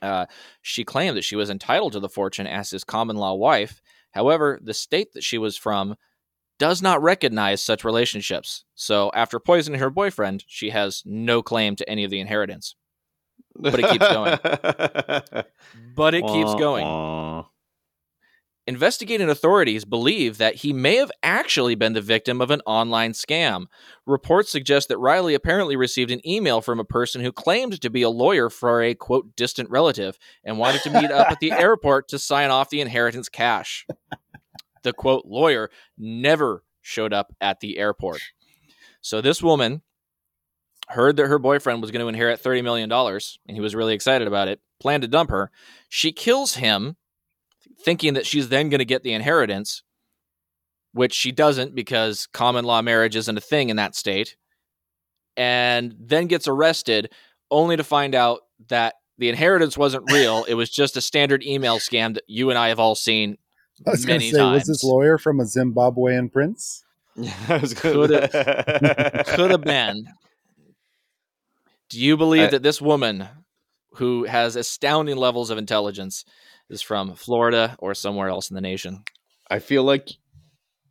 Uh, she claimed that she was entitled to the fortune as his common-law wife. However, the state that she was from does not recognize such relationships. So after poisoning her boyfriend, she has no claim to any of the inheritance. But it keeps going. But it keeps going. Aww. Investigating authorities believe that he may have actually been the victim of an online scam. Reports suggest that Riley apparently received an email from a person who claimed to be a lawyer for a, quote, distant relative and wanted to meet up at the airport to sign off the inheritance cash. The, quote, lawyer never showed up at the airport. So this woman heard that her boyfriend was going to inherit thirty million dollars, and he was really excited about it, planned to dump her. She kills him, thinking that she's then going to get the inheritance, which she doesn't because common law marriage isn't a thing in that state, and then gets arrested only to find out that the inheritance wasn't real. It was just a standard email scam that you and I have all seen I was many say, times. Was this lawyer from a Zimbabwean prince? I was could, have, could have been. Do you believe I, that this woman who has astounding levels of intelligence is from Florida or somewhere else in the nation? I feel like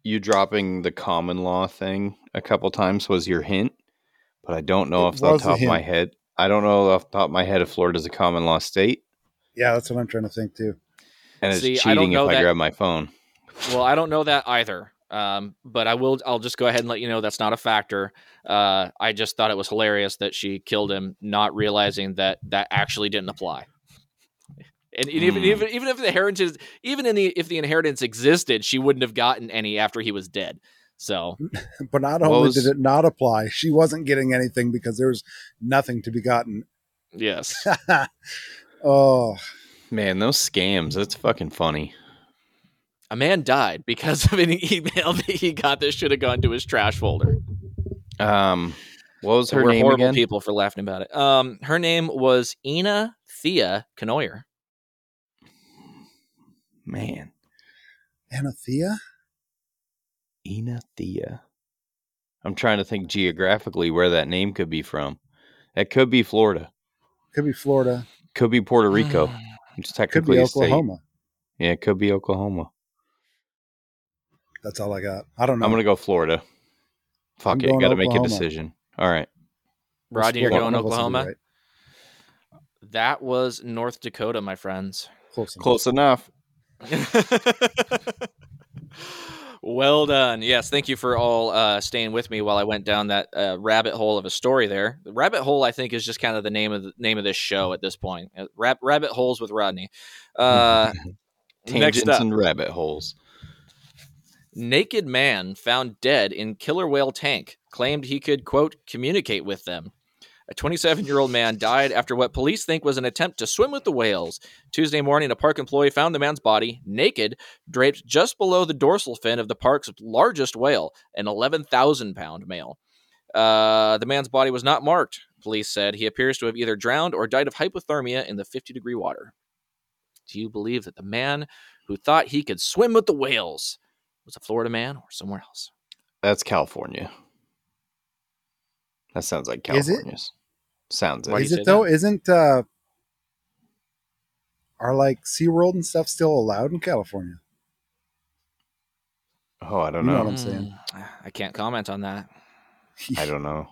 you dropping the common law thing a couple times was your hint, but I don't know it off the top of my head. I don't know off the top of my head if Florida is a common law state. Yeah, that's what I'm trying to think too. And See, it's cheating I don't know if that. I grab my phone. Well, I don't know that either. Um, but I will, I'll just go ahead and let you know, that's not a factor. Uh, I just thought it was hilarious that she killed him, not realizing that that actually didn't apply. And even, mm. even, even if the inheritance, even in the, if the inheritance existed, she wouldn't have gotten any after he was dead. So, but not only was, did it not apply, she wasn't getting anything because there was nothing to be gotten. Yes. Oh man, those scams. That's fucking funny. A man died because of an email that he got that should have gone to his trash folder. Um, what was her We're name again? We're horrible people for laughing about it. Um, her name was Ina Thea Knoyer. Man. Anathea? Anathea. I'm trying to think geographically where that name could be from. That could be Florida. Could be Florida. Could be Puerto Rico. It's technically could be Oklahoma. State. Yeah, it could be Oklahoma. That's all I got. I don't know. I'm going to go Florida. Fuck I'm it. Got to make a decision. All right. Rodney, you're going Oklahoma? Right. That was North Dakota, my friends. Close enough. Close enough. Well done. Yes, thank you for all uh staying with me while I went down that uh, rabbit hole of a story there. The rabbit hole, I think, is just kind of the name of the name of this show at this point. Uh, rab- rabbit holes with Rodney. Uh tangents next up, and rabbit holes. Naked man found dead in killer whale tank claimed he could, quote, communicate with them. A twenty-seven-year-old man died after what police think was an attempt to swim with the whales. Tuesday morning, a park employee found the man's body, naked, draped just below the dorsal fin of the park's largest whale, an eleven thousand pound male. Uh, the man's body was not marked, police said. He appears to have either drowned or died of hypothermia in the fifty-degree water. Do you believe that the man who thought he could swim with the whales was a Florida man or somewhere else? That's California. That sounds like California's. Sounds it. Is it though? That? Isn't uh, are like SeaWorld and stuff still allowed in California? Oh, I don't you know. know what I'm saying. I can't comment on that. I don't know.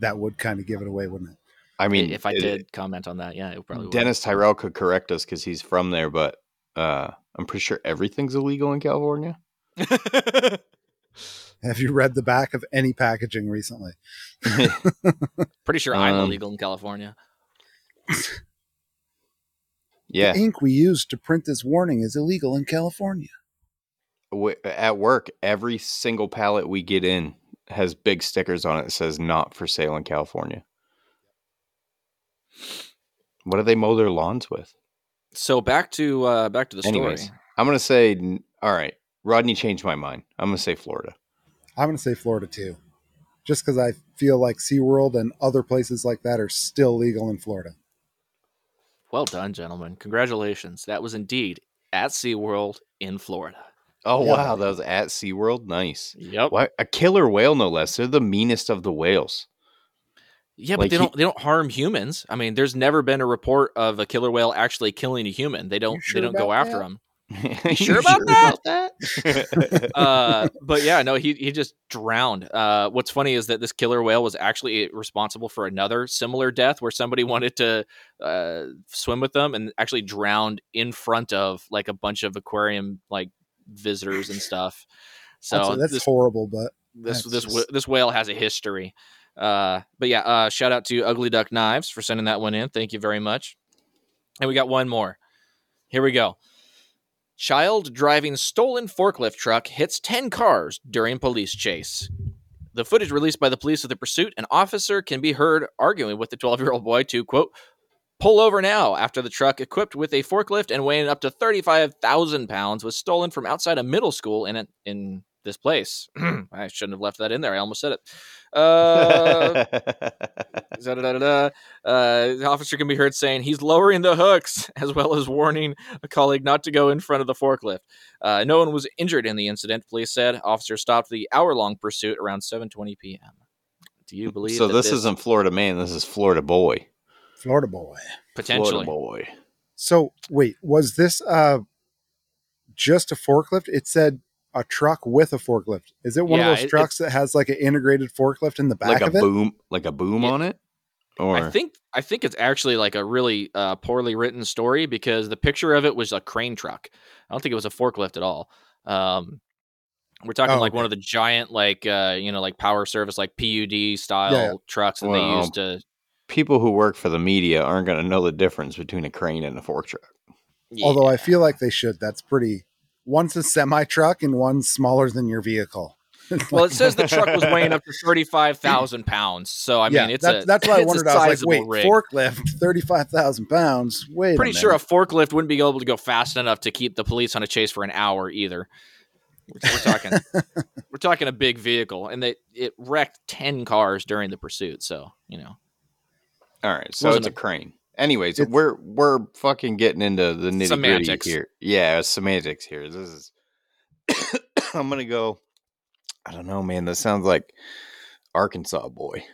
That would kind of give it away, wouldn't it? I mean, if I it, did comment on that, yeah, it probably Dennis would. Tyrell could correct us because he's from there, but uh, I'm pretty sure everything's illegal in California. Have you read the back of any packaging recently? Pretty sure I'm um, illegal in California. Yeah. The ink we use to print this warning is illegal in California. We, at work, every single pallet we get in has big stickers on it that says not for sale in California. What do they mow their lawns with? So back to uh, back to the story. Anyways, I'm going to say, all right, Rodney changed my mind. I'm going to say Florida. I'm going to say Florida too, just because I feel like SeaWorld and other places like that are still legal in Florida. Well done, gentlemen. Congratulations. That was indeed at SeaWorld in Florida. Oh, yep. Wow. That was at SeaWorld. Nice. Yep. Why, a killer whale, no less. They're the meanest of the whales. Yeah, like but they he, don't they don't harm humans. I mean, there's never been a report of a killer whale actually killing a human. They don't sure they don't go that? after them. You sure about sure that? About that? uh, but yeah, no, he he just drowned. Uh, what's funny is that this killer whale was actually responsible for another similar death where somebody wanted to uh, swim with them and actually drowned in front of like a bunch of aquarium like visitors and stuff. So also, that's this, horrible. But this this just... wh- this whale has a history. Uh, but yeah, uh, shout out to Ugly Duck Knives for sending that one in. Thank you very much. And we got one more. Here we go. Child driving stolen forklift truck hits ten cars during police chase. The footage released by the police of the pursuit, an officer can be heard arguing with the twelve-year-old boy to, quote, pull over now after the truck equipped with a forklift and weighing up to thirty-five thousand pounds was stolen from outside a middle school in, a, in this place. I shouldn't have left that in there. I almost said it. Uh, uh, the officer can be heard saying he's lowering the hooks, as well as warning a colleague not to go in front of the forklift. Uh, no one was injured in the incident, police said. Officers stopped the hour-long pursuit around seven twenty p.m. Do you believe? So that this, this isn't Florida man. This is Florida boy. Florida boy, potentially. Florida boy. So wait, was this uh just a forklift? It said. A truck with a forklift. Is it one yeah, of those trucks it, that has like an integrated forklift in the back like a of it? Boom, like a boom it, on it? Or I think I think it's actually like a really uh, poorly written story because the picture of it was a crane truck. I don't think it was a forklift at all. Um, We're talking oh, like okay. one of the giant, like, uh, you know, like power service, like P U D style yeah. trucks that well, they use to. People who work for the media aren't going to know the difference between a crane and a fork truck. Yeah. Although I feel like they should. That's pretty. One's a semi truck and one's smaller than your vehicle. Well, it says the truck was weighing up to thirty-five thousand pounds. So, I yeah, mean, it's that's, a that's why I wondered. I was like, wait, rig. forklift, thirty-five thousand pounds. Wait, pretty a sure a forklift wouldn't be able to go fast enough to keep the police on a chase for an hour either. We're, we're talking, we're talking a big vehicle, and they it wrecked ten cars during the pursuit. So, you know, all right. So it's a, a crane. Anyways, it's, we're we're fucking getting into the nitty semantics. Gritty here. Yeah, semantics here. This is. I'm gonna go. I don't know, man. This sounds like Arkansas boy.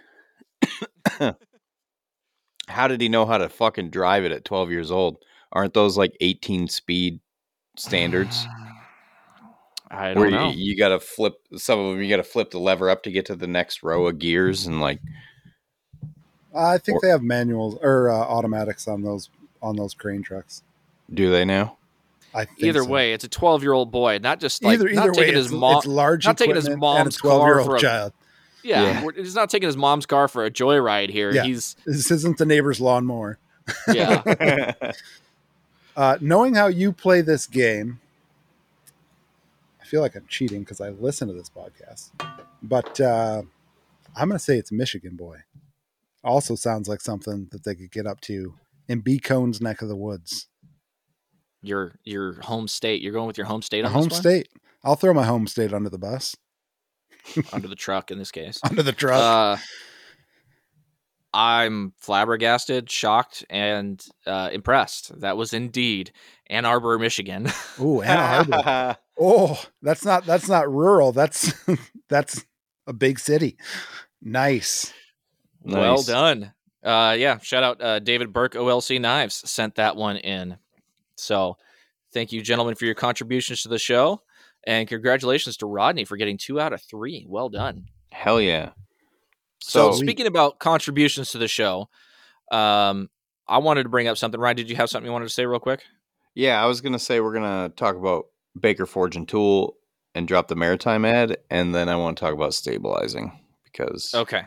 How did he know how to fucking drive it at twelve years old? Aren't those like eighteen speed standards? I don't Where know. You, you got to flip some of them. You got to flip the lever up to get to the next row of gears and like. I think or, they have manuals or uh, automatics on those on those crane trucks. Do they now? I think either so. Way, it's a twelve-year-old boy, not just like either, not either taking way, his mom, it's large not taking his mom's car for a child. Yeah, yeah. We're, he's not taking his mom's car for a joyride here. Yeah. He's this isn't the neighbor's lawnmower. Yeah. uh, knowing how you play this game, I feel like I'm cheating because I listen to this podcast, but uh, I'm going to say it's Michigan boy. Also sounds like something that they could get up to in B. Cone's neck of the woods. Your your home state. You're going with your home state on home this one? State. I'll throw my home state under the bus. Under the truck in this case. Under the truck. Uh, I'm flabbergasted, shocked, and uh, impressed. That was indeed Ann Arbor, Michigan. Ooh, Ann Arbor. Oh, that's not that's not rural. That's that's a big city. Nice. Nice. Well done. Uh, yeah. Shout out uh, David Burke, O L C Knives sent that one in. So thank you, gentlemen, for your contributions to the show. And congratulations to Rodney for getting two out of three. Well done. Hell yeah. So, so speaking we... about contributions to the show, um, I wanted to bring up something. Ryan, did you have something you wanted to say real quick? Yeah, I was going to say we're going to talk about Baker Forging Tool and drop the Maritime ad. And then I want to talk about stabilizing because okay,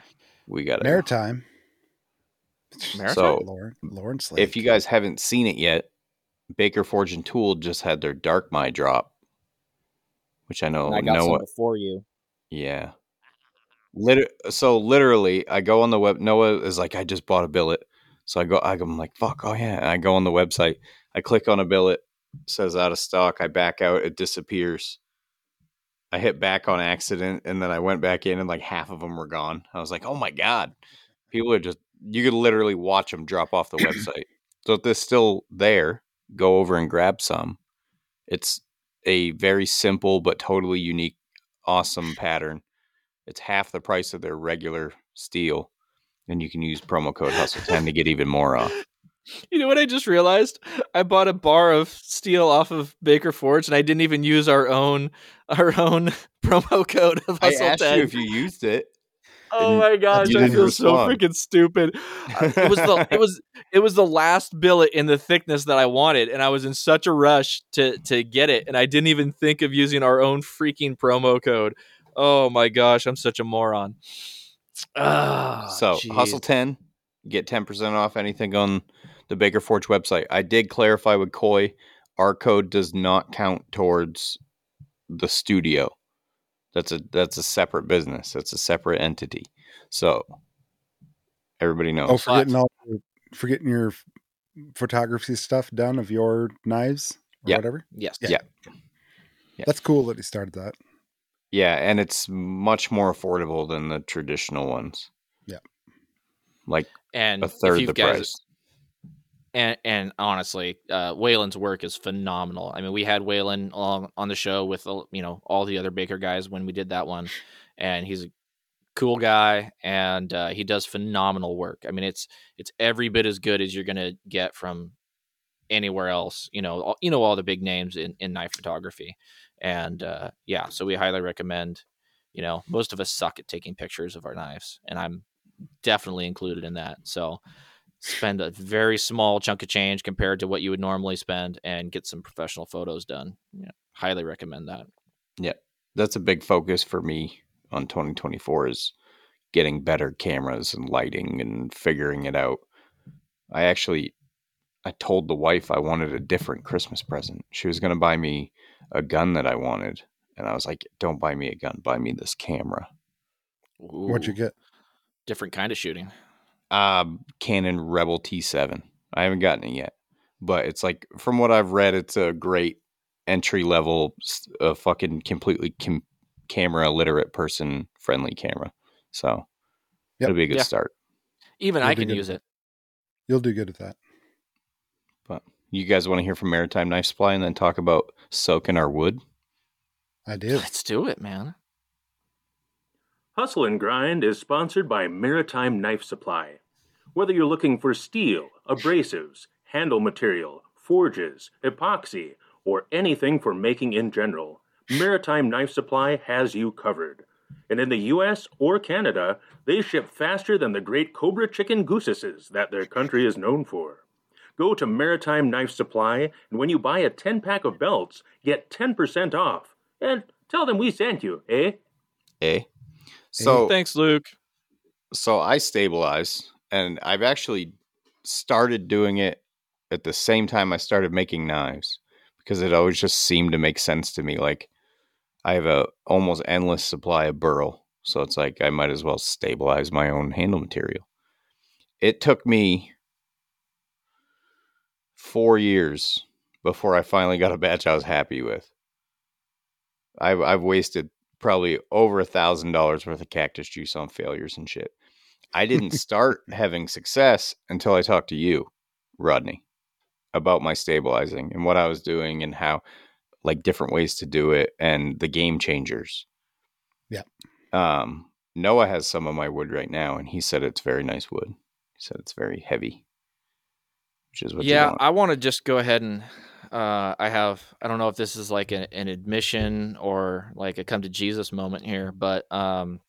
we got it. Maritime. Maritime? So Lauren, Lauren Slade. If you guys haven't seen it yet, Baker Forging Tool just had their Dark My drop, which I know. And I got Noah, some before you. Yeah. Liter- so literally, I go on the web. Noah is like, I just bought a billet. So I go, I'm like, fuck, oh yeah. And I go on the website. I click on a billet. It says out of stock. I back out. It disappears. I hit back on accident. And then I went back in and like half of them were gone. I was like, oh my God. People are just, you could literally watch them drop off the website. So if they're still there, go over and grab some. It's a very simple but totally unique, awesome pattern. It's half the price of their regular steel, and you can use promo code hustle ten to get even more off. You know what I just realized? I bought a bar of steel off of Baker Forge, and I didn't even use our own our own promo code of hustle ten. I asked you if you used it. Oh my gosh, I feel respond. So freaking stupid. It was the it was it was the last billet in the thickness that I wanted, and I was in such a rush to to get it, and I didn't even think of using our own freaking promo code. Oh my gosh, I'm such a moron. Oh, so geez. hustle ten, get ten percent off anything on the Baker Forge website. I did clarify with Coy, our code does not count towards the studio. That's a that's a separate business. That's a separate entity. So everybody knows. Oh, forgetting all forgetting your photography stuff done of your knives or yeah. whatever. Yes. Yeah. yeah. That's cool that he started that. Yeah, and it's much more affordable than the traditional ones. Yeah. Like and a third of the guys, price. And and honestly, uh, Waylon's work is phenomenal. I mean, we had Waylon on, on the show with, you know, all the other Baker guys when we did that one. And he's a cool guy, and uh, he does phenomenal work. I mean, it's it's every bit as good as you're going to get from anywhere else. You know, all, you know all the big names in, in knife photography. And, uh, yeah, so we highly recommend, you know, most of us suck at taking pictures of our knives, and I'm definitely included in that. So spend a very small chunk of change compared to what you would normally spend and get some professional photos done. Yeah. Highly recommend that. Yeah. that's a big focus for me on twenty twenty-four is getting better cameras and lighting and figuring it out. I actually, I told the wife I wanted a different Christmas present. She was going to buy me a gun that I wanted. And I was like, don't buy me a gun, buy me this camera. Ooh. What'd you get? Different kind of shooting. Uh, Canon Rebel T seven. I haven't gotten it yet, but it's like, from what I've read, it's a great entry level, uh, fucking completely com- camera illiterate person friendly camera. So yep. It'll be a good yeah. start. Even You'll I can use it. You'll do good at that. But you guys want to hear from Maritime Knife Supply and then talk about soaking our wood? I do. Let's do it, man. Hustle and Grind is sponsored by Maritime Knife Supply. Whether you're looking for steel, abrasives, handle material, forges, epoxy, or anything for making in general, Maritime Knife Supply has you covered. And in the U S or Canada, they ship faster than the great cobra chicken gooses that their country is known for. Go to Maritime Knife Supply, and when you buy a ten-pack of belts, get ten percent off. And tell them we sent you, eh? Eh? So, thanks, Luke. So I stabilize, and I've actually started doing it at the same time I started making knives, because it always just seemed to make sense to me. Like, I have a almost endless supply of burl, so it's like I might as well stabilize my own handle material. It took me four years before I finally got a batch I was happy with. I've, I've wasted probably over a thousand dollars worth of Cactus Juice on failures and shit. I didn't start having success until I talked to you, Rodney, about my stabilizing and what I was doing and how, like, different ways to do it and the game changers. Yeah. Um, Noah has some of my wood right now, and he said it's very nice wood. He said it's very heavy, which is what yeah, you want. I want to just go ahead and uh, I have, I don't know if this is like an, an admission or like a come to Jesus moment here, but um,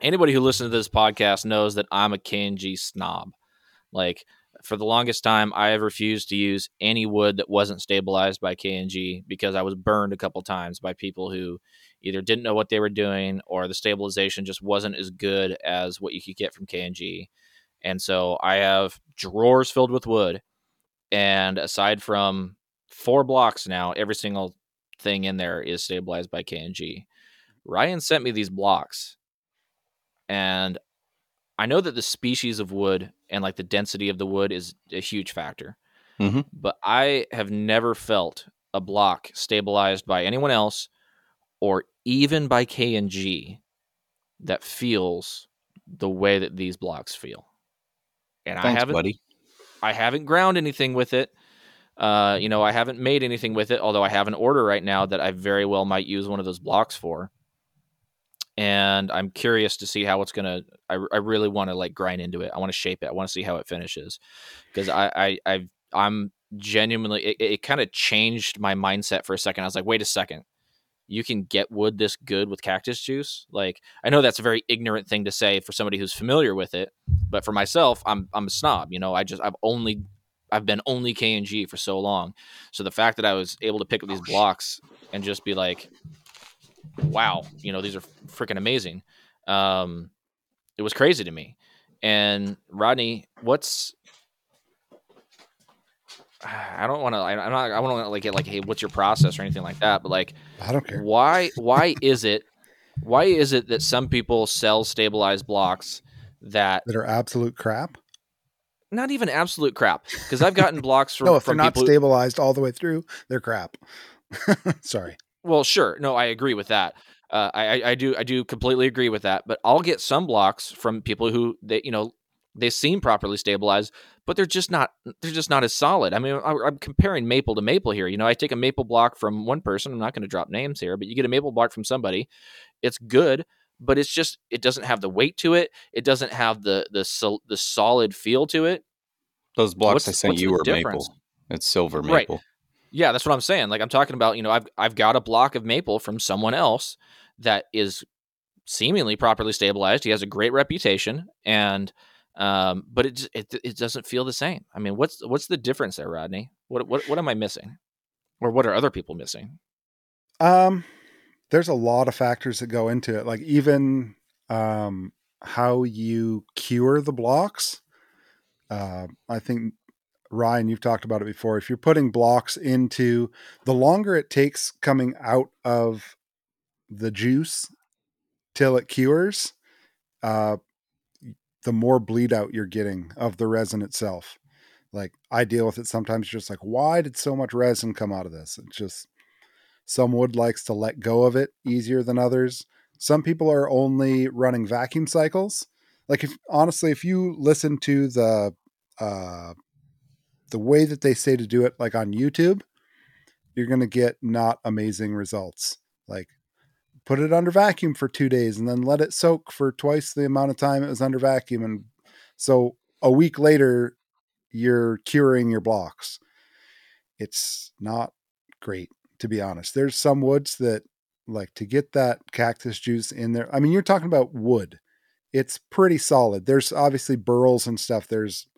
anybody who listens to this podcast knows that I'm a K N G snob. Like, for the longest time, I have refused to use any wood that wasn't stabilized by K N G because I was burned a couple times by people who either didn't know what they were doing or the stabilization just wasn't as good as what you could get from K N G. And so I have drawers filled with wood. And aside from four blocks now, every single thing in there is stabilized by K N G. Ryan sent me these blocks. And I know that the species of wood and like the density of the wood is a huge factor, mm-hmm. but I have never felt a block stabilized by anyone else or even by K N G that feels the way that these blocks feel. And Thanks, I haven't, buddy. I haven't ground anything with it. Uh, you know, I haven't made anything with it, although I have an order right now that I very well might use one of those blocks for. And I'm curious to see how it's going to, I I really want to like grind into it. I want to shape it. I want to see how it finishes. Cause I, I, I've, I'm genuinely, it, it kind of changed my mindset for a second. I was like, wait a second, you can get wood this good with Cactus Juice. Like, I know that's a very ignorant thing to say for somebody who's familiar with it, but for myself, I'm, I'm a snob, you know, I just, I've only, I've been only K N G for so long. So the fact that I was able to pick up these blocks and just be like, wow, you know, these are freaking amazing. Um, it was crazy to me. And Rodney, what's, I don't want to, I'm not, I want to like get like, hey, what's your process or anything like that? But like, I don't care. Why, why is it, why is it that some people sell stabilized blocks that, that are absolute crap? Not even absolute crap. Cause I've gotten blocks from, no, if from they're not stabilized who, all the way through, they're crap. Sorry. Well, sure. No, I agree with that. Uh, I, I do. I do completely agree with that. But I'll get some blocks from people who they, you know, they seem properly stabilized, but they're just not. They're just not as solid. I mean, I, I'm comparing maple to maple here. You know, I take a maple block from one person. I'm not going to drop names here, but you get a maple block from somebody. It's good, but it's just it doesn't have the weight to it. It doesn't have the the sol- the solid feel to it. Those blocks what's, I sent you were difference? Maple. It's silver maple. Right. Yeah, that's what I'm saying. Like I'm talking about, you know, I've I've got a block of maple from someone else that is seemingly properly stabilized. He has a great reputation, and um, but it it it doesn't feel the same. I mean, what's what's the difference there, Rodney? What what what am I missing, or what are other people missing? Um, there's a lot of factors that go into it. Like even um, how you cure the blocks. Uh, I think, Ryan, you've talked about it before. If you're putting blocks into, the longer it takes coming out of the juice till it cures, uh, the more bleed out you're getting of the resin itself. Like I deal with it sometimes just like, why did so much resin come out of this? It's just, some wood likes to let go of it easier than others. Some people are only running vacuum cycles. Like if honestly, if you listen to the, uh, the way that they say to do it, like on YouTube, you're going to get not amazing results. Like put it under vacuum for two days and then let it soak for twice the amount of time it was under vacuum. And so a week later, you're curing your blocks. It's not great, to be honest. There's some woods that like to get that cactus juice in there. I mean, you're talking about wood. It's pretty solid. There's obviously burls and stuff. There's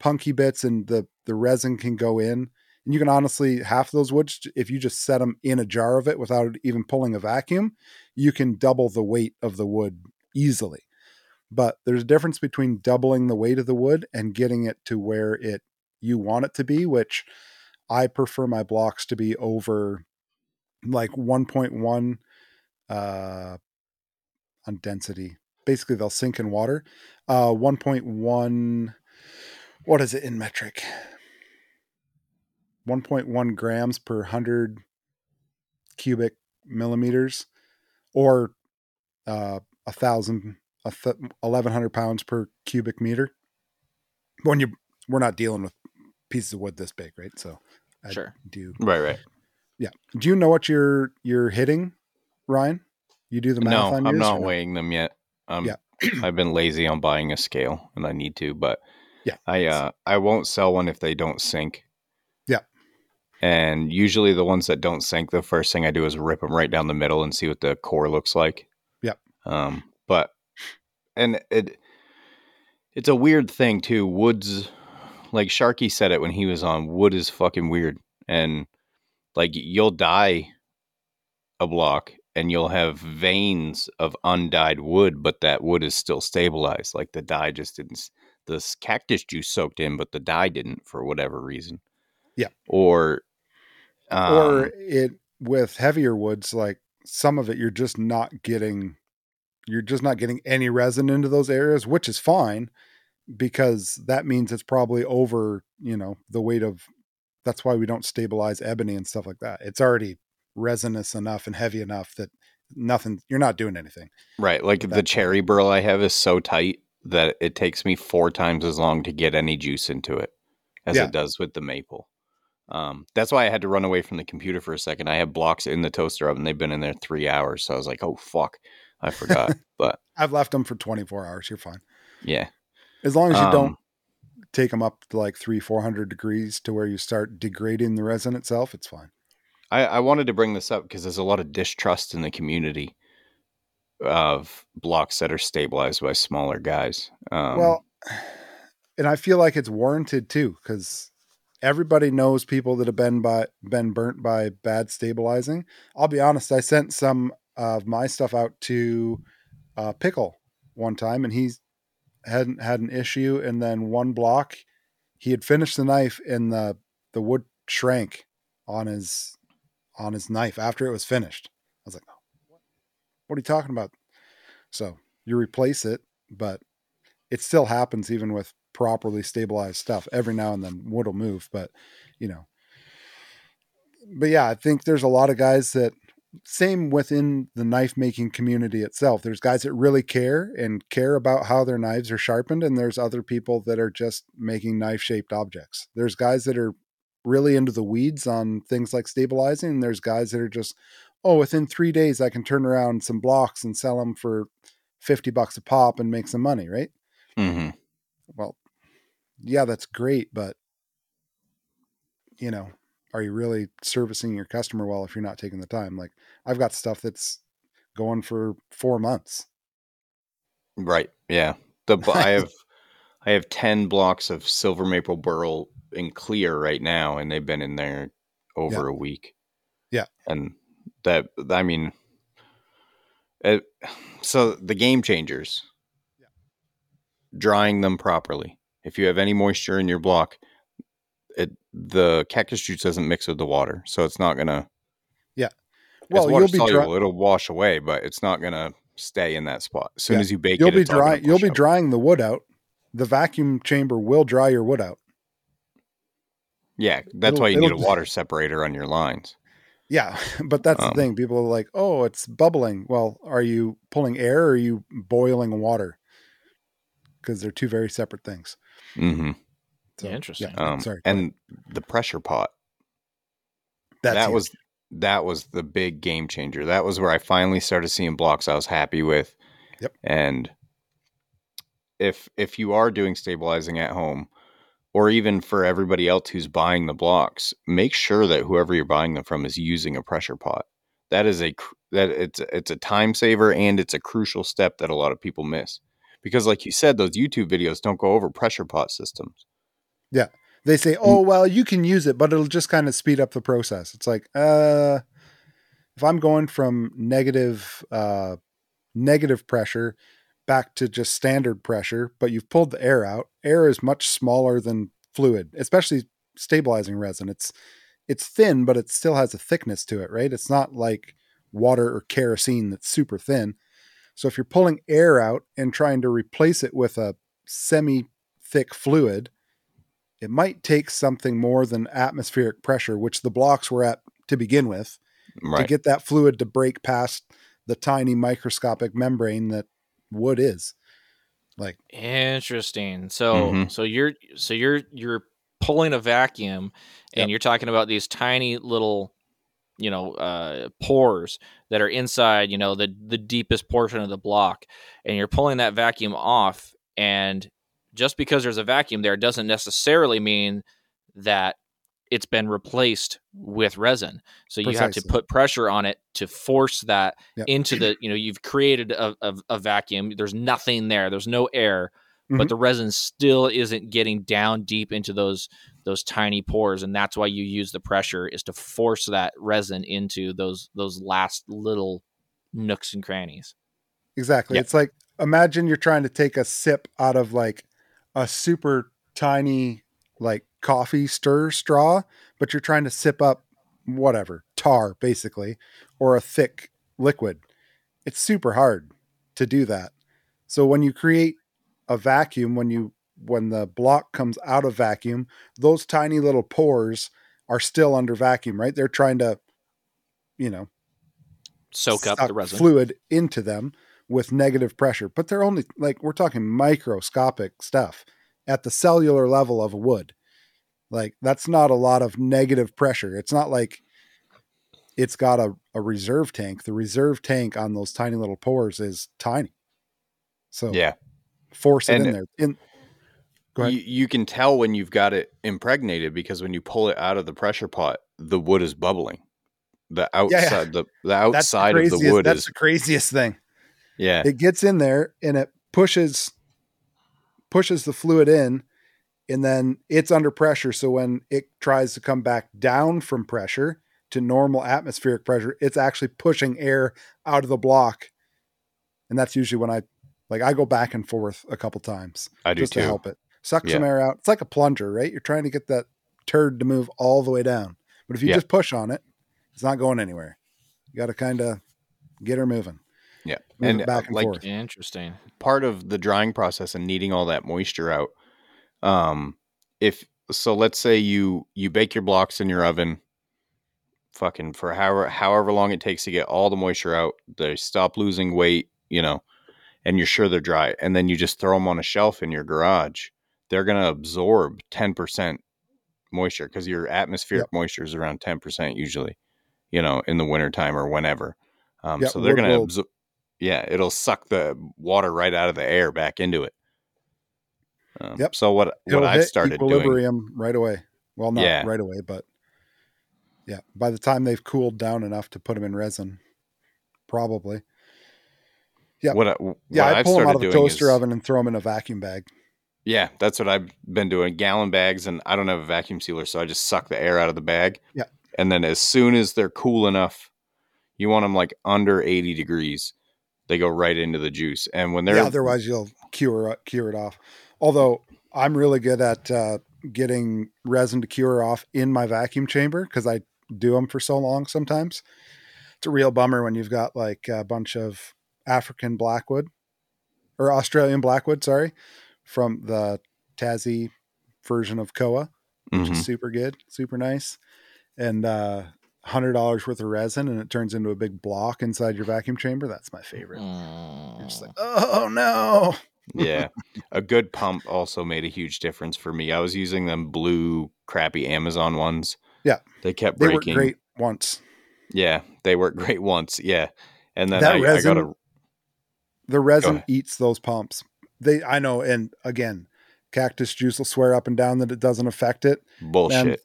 punky bits and the, the resin can go in, and you can honestly, half of those woods, if you just set them in a jar of it without even pulling a vacuum, you can double the weight of the wood easily. But there's a difference between doubling the weight of the wood and getting it to where it you want it to be, which I prefer my blocks to be over like one point one uh, on density. Basically, they'll sink in water. Uh, one point one, what is it in metric? one point one grams per one hundred cubic millimeters, or uh, a thousand. eleven hundred pounds per cubic meter. When you, we're not dealing with pieces of wood this big, right? So I sure do. Right, right. Yeah. Do you know what you're you're hitting, Ryan? You do the math no, on yours? No, I'm not weighing them yet. Um, yeah. I've been lazy on buying a scale, and I need to, but yeah, I uh, I won't sell one if they don't sink. Yeah. And usually the ones that don't sink, the first thing I do is rip them right down the middle and see what the core looks like. Yeah. Um, but And it it's a weird thing too. Wood's, like Sharky said it when he was on, wood is fucking weird. And like you'll dye a block and you'll have veins of undyed wood, but that wood is still stabilized. Like the dye just didn't, this cactus juice soaked in, but the dye didn't for whatever reason. Yeah. Or, um, or it with heavier woods, like some of it, you're just not getting You're just not getting any resin into those areas, which is fine because that means it's probably over, you know, the weight of, that's why we don't stabilize ebony and stuff like that. It's already resinous enough and heavy enough that nothing, you're not doing anything. Right. Like the cherry burl I have is so tight that it takes me four times as long to get any juice into it as yeah. it does with the maple. Um, that's why I had to run away from the computer for a second. I have blocks in the toaster oven. They've been in there three hours. So I was like, oh fuck. I forgot, but I've left them for twenty-four hours. You're fine. Yeah. As long as you um, don't take them up to like three, four hundred degrees to where you start degrading the resin itself. It's fine. I, I wanted to bring this up because there's a lot of distrust in the community of blocks that are stabilized by smaller guys. Um, well, and I feel like it's warranted too, because everybody knows people that have been by, been burnt by bad stabilizing. I'll be honest. I sent some of my stuff out to uh Pickle one time, and he hadn't had an issue. And then one block, he had finished the knife and the, the wood shrank on his, on his knife after it was finished. I was like, oh, what are you talking about? So you replace it, but it still happens even with properly stabilized stuff. Every now and then wood will move, but you know, but yeah, I think there's a lot of guys that, same within the knife making community itself. There's guys that really care and care about how their knives are sharpened. And there's other people that are just making knife shaped objects. There's guys that are really into the weeds on things like stabilizing. And there's guys that are just, oh, within three days, I can turn around some blocks and sell them for fifty bucks a pop and make some money. Right. Mm-hmm. Well, yeah, that's great. But you know, are you really servicing your customer well if you're not taking the time? Like I've got stuff that's going for four months. Right. Yeah. The I have I have ten blocks of silver maple burl in clear right now, and they've been in there over yeah. a week. Yeah. And that I mean, Uh, so the game changers, yeah. Drying them properly. If you have any moisture in your block, it, the cactus juice doesn't mix with the water, so it's not gonna. Yeah, well, you'll be soluble, dry- it'll wash away, but it's not gonna stay in that spot. As soon yeah. as you bake, you'll it, be dry. You'll be out. drying the wood out. The vacuum chamber will dry your wood out. Yeah, that's it'll, why you need a water separator on your lines. Yeah, but that's um, the thing. People are like, "Oh, it's bubbling." Well, are you pulling air or are you boiling water? Because they're two very separate things. Mm-hmm. So, yeah, interesting. Yeah, um, sorry, and the pressure pot. That's that huge. was that was the big game changer. That was where I finally started seeing blocks I was happy with. Yep. And if if you are doing stabilizing at home, or even for everybody else who's buying the blocks, make sure that whoever you're buying them from is using a pressure pot. That is a that it's it's a time saver, and it's a crucial step that a lot of people miss. Because like you said, those YouTube videos don't go over pressure pot systems. Yeah. They say, oh, well, you can use it, but it'll just kind of speed up the process. It's like, uh, if I'm going from negative, uh, negative pressure back to just standard pressure, but you've pulled the air out, air is much smaller than fluid, especially stabilizing resin. It's, it's thin, but it still has a thickness to it, right? It's not like water or kerosene that's super thin. So if you're pulling air out and trying to replace it with a semi-thick fluid, it might take something more than atmospheric pressure, which the blocks were at to begin with, right, to get that fluid to break past the tiny microscopic membrane that wood is. Like, interesting. So, mm-hmm. so you're so you're you're pulling a vacuum, and yep. you're talking about these tiny little, you know, uh, pores that are inside, you know, the, the deepest portion of the block, and you're pulling that vacuum off. And just because there's a vacuum there doesn't necessarily mean that it's been replaced with resin. So you Precisely. have to put pressure on it to force that yep. into the, you know, you've created a, a, a vacuum. There's nothing there. There's no air, mm-hmm. but the resin still isn't getting down deep into those, those tiny pores. And that's why you use the pressure, is to force that resin into those, those last little nooks and crannies. Exactly. Yep. It's like, imagine you're trying to take a sip out of like a super tiny, like coffee stir straw, but you're trying to sip up whatever tar basically, or a thick liquid. It's super hard to do that. So when you create a vacuum, when you, when the block comes out of vacuum, those tiny little pores are still under vacuum, right? They're trying to, you know, soak up the resin fluid into them with negative pressure, but they're only like, we're talking microscopic stuff at the cellular level of wood. Like, that's not a lot of negative pressure. It's not like it's got a, a reserve tank. The reserve tank on those tiny little pores is tiny. So yeah, force it and in there. In, You, you can tell when you've got it impregnated, because when you pull it out of the pressure pot, the wood is bubbling. The outside, yeah, yeah. the, the outside the of the wood that's is the craziest thing. Yeah. It gets in there and it pushes, pushes the fluid in, and then it's under pressure. So when it tries to come back down from pressure to normal atmospheric pressure, it's actually pushing air out of the block. And that's usually when I, like, I go back and forth a couple times I do just too. to help it. Suck yeah. some air out. It's like a plunger, right? You're trying to get that turd to move all the way down. But if you yeah. just push on it, it's not going anywhere. You got to kind of get her moving. Yeah. Move and it back and like, forth. Interesting. Part of the drying process and kneading all that moisture out. Um, if so, let's say you, you bake your blocks in your oven fucking for however, however long it takes to get all the moisture out. They stop losing weight, you know, and you're sure they're dry. And then you just throw them on a shelf in your garage. They're going to absorb ten percent moisture, because your atmospheric yep. moisture is around ten percent usually, you know, in the wintertime or whenever. Um, yep, so they're going to absorb. Yeah. It'll suck the water right out of the air back into it. Um, yep. So what, what I started equilibrium doing right away. Well, not yeah. right away, but yeah, by the time they've cooled down enough to put them in resin, probably. Yeah. What I, what yeah. I pull them out of the toaster is, oven and throw them in a vacuum bag. Yeah, that's what I've been doing. Gallon bags, and I don't have a vacuum sealer, so I just suck the air out of the bag. Yeah. And then as soon as they're cool enough, you want them like under eighty degrees. they go right into the juice. And when they're yeah, otherwise you'll cure cure it off. Although I'm really good at uh, getting resin to cure off in my vacuum chamber because I do them for so long sometimes. It's a real bummer when you've got like a bunch of African blackwood or Australian blackwood, sorry, from the Tassie version of koa, which mm-hmm. is super good, super nice. And uh, one hundred dollars worth of resin and it turns into a big block inside your vacuum chamber. That's my favorite. Mm. You're just like, oh no. Yeah. A good pump also made a huge difference for me. I was using them blue, crappy Amazon ones. Yeah. They kept breaking. They worked great once. Yeah. They worked great once. Yeah. And then I, resin, I got a. The resin go eats those pumps. They, I know. And again, Cactus Juice will swear up and down that it doesn't affect it. Bullshit. And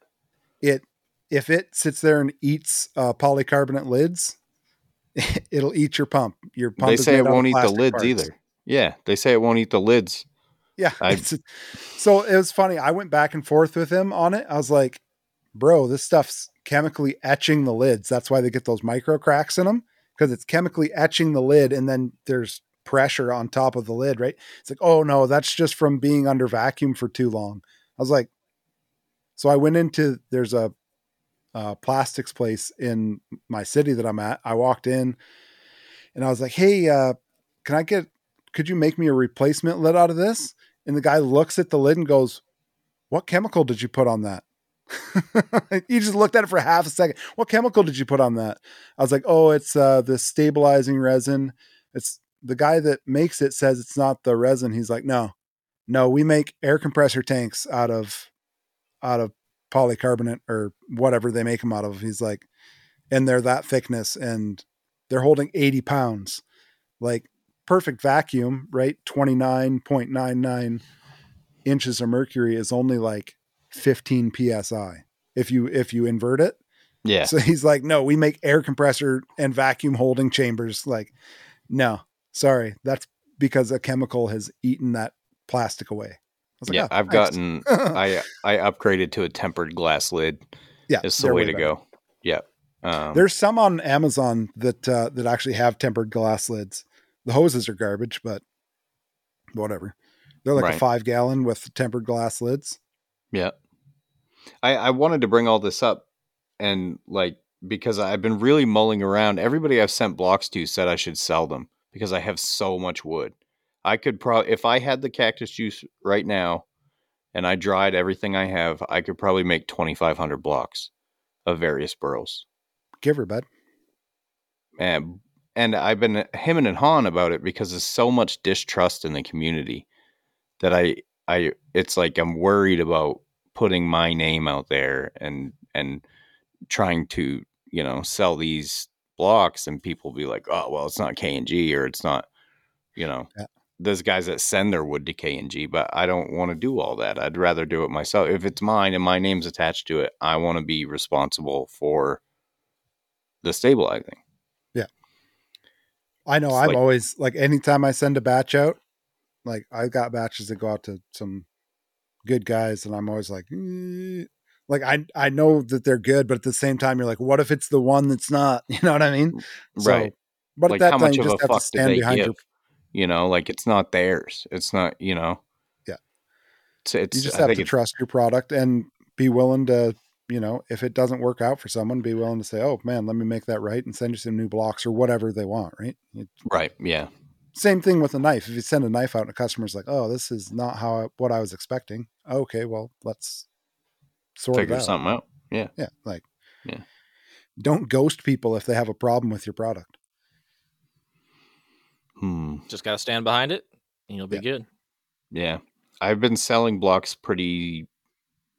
it, if it sits there and eats uh, polycarbonate lids, it'll eat your pump. Your pump. They say it won't eat the lids parts. Either. Yeah, they say it won't eat the lids. Yeah. I... So it was funny. I went back and forth with him on it. I was like, bro, this stuff's chemically etching the lids. That's why they get those micro cracks in them, because it's chemically etching the lid and then there's pressure on top of the lid, right? It's like, oh no, that's just from being under vacuum for too long. I was like, so I went into, there's a uh, plastics place in my city that I'm at. I walked in and I was like, hey, uh, can I get, could you make me a replacement lid out of this? And the guy looks at the lid and goes, what chemical did you put on that? He just looked at it for half a second. What chemical did you put on that? I was like, oh, it's uh, the stabilizing resin. It's the guy that makes it says it's not the resin. He's like, no, no, we make air compressor tanks out of, out of polycarbonate or whatever they make them out of. He's like, and they're that thickness and they're holding eighty pounds. Like, perfect vacuum, right? twenty-nine point nine nine inches of mercury is only like fifteen P S I. If you, if you invert it. Yeah. So he's like, no, we make air compressor and vacuum holding chambers. Like, no, sorry. That's because a chemical has eaten that plastic away. I was like, yeah. Oh, I've nice. gotten, I, I upgraded to a tempered glass lid. Yeah. It's the way to better. go. Yeah. Um, there's some on Amazon that, uh, that actually have tempered glass lids. The hoses are garbage, but whatever. They're like right. a five gallon with tempered glass lids. Yeah. I, I wanted to bring all this up and like, because I've been really mulling around. Everybody I've sent blocks to said I should sell them because I have so much wood. I could probably, if I had the Cactus Juice right now and I dried everything I have, I could probably make twenty-five hundred blocks of various burls. Give her, bud. And And I've been hemming and hawing about it because there's so much distrust in the community that I, I, it's like I'm worried about putting my name out there and, and trying to, you know, sell these blocks and people be like, oh, well, it's not K and G or it's not, you know, yeah. There's guys that send their wood to K and G, but I don't want to do all that. I'd rather do it myself. If it's mine and my name's attached to it, I want to be responsible for the stabilizing. I know. It's I'm like, always like, anytime I send a batch out, like I've got batches that go out to some good guys and I'm always like, mm. like, I, I know that they're good, but at the same time, you're like, what if it's the one that's not, you know what I mean? Right. So, but like, at that time, you just have to stand behind your, you know, like it's not theirs. It's not, you know, yeah. It's, it's, you just I have to trust your product and be willing to, you know, if it doesn't work out for someone, be willing to say, oh man, let me make that right and send you some new blocks or whatever they want. Right. It's right. Yeah. Same thing with a knife. If you send a knife out and a customer's like, oh, this is not how, I, what I was expecting. Okay. Well, let's sort figure it out. something out. Yeah. Yeah. Like, yeah. Don't ghost people if they have a problem with your product. Hmm. Just got to stand behind it and you'll be yeah. good. Yeah. I've been selling blocks pretty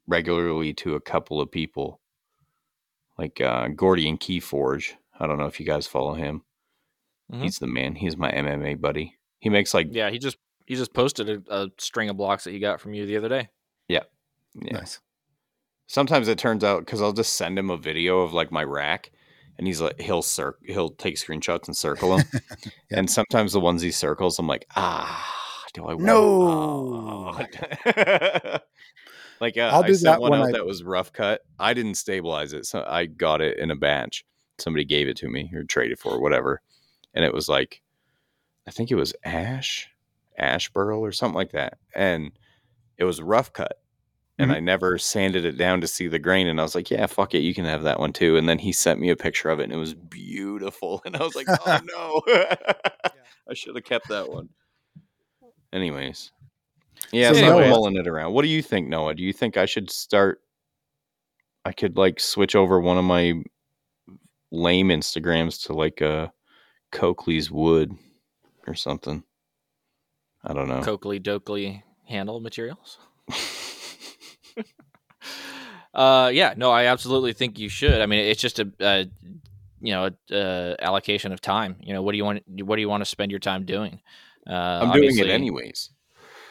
regularly to a couple of people like uh Gordy and Key Forge. I don't know if you guys follow him. Mm-hmm. He's the man. He's my M M A buddy. He makes like, yeah, he just, he just posted a, a string of blocks that he got from you the other day. Yeah. Yeah. Nice. Sometimes it turns out, cause I'll just send him a video of like my rack and he's like, he'll circle, he'll take screenshots and circle them. Yeah. And sometimes the ones he circles, I'm like, ah, do I want no. Oh. Like uh, I sent that one out I... that was rough cut. I didn't stabilize it. So I got it in a batch. Somebody gave it to me or traded for it, whatever. And it was like, I think it was ash, ash burl or something like that. And it was rough cut. And mm-hmm. I never sanded it down to see the grain. And I was like, yeah, fuck it. You can have that one too. And then he sent me a picture of it and it was beautiful. And I was like, oh no, I should have kept that one. Anyways. Yeah. So anyway, I'm mulling it around. What do you think, Noah? Do you think I should start? I could like switch over one of my lame Instagrams to like a Coakley's Wood or something. I don't know. Coakley Doakley handle materials. Uh, yeah, no, I absolutely think you should. I mean, it's just a, uh, you know, a, uh, allocation of time. You know, what do you want? What do you want to spend your time doing? Uh, I'm doing it anyways.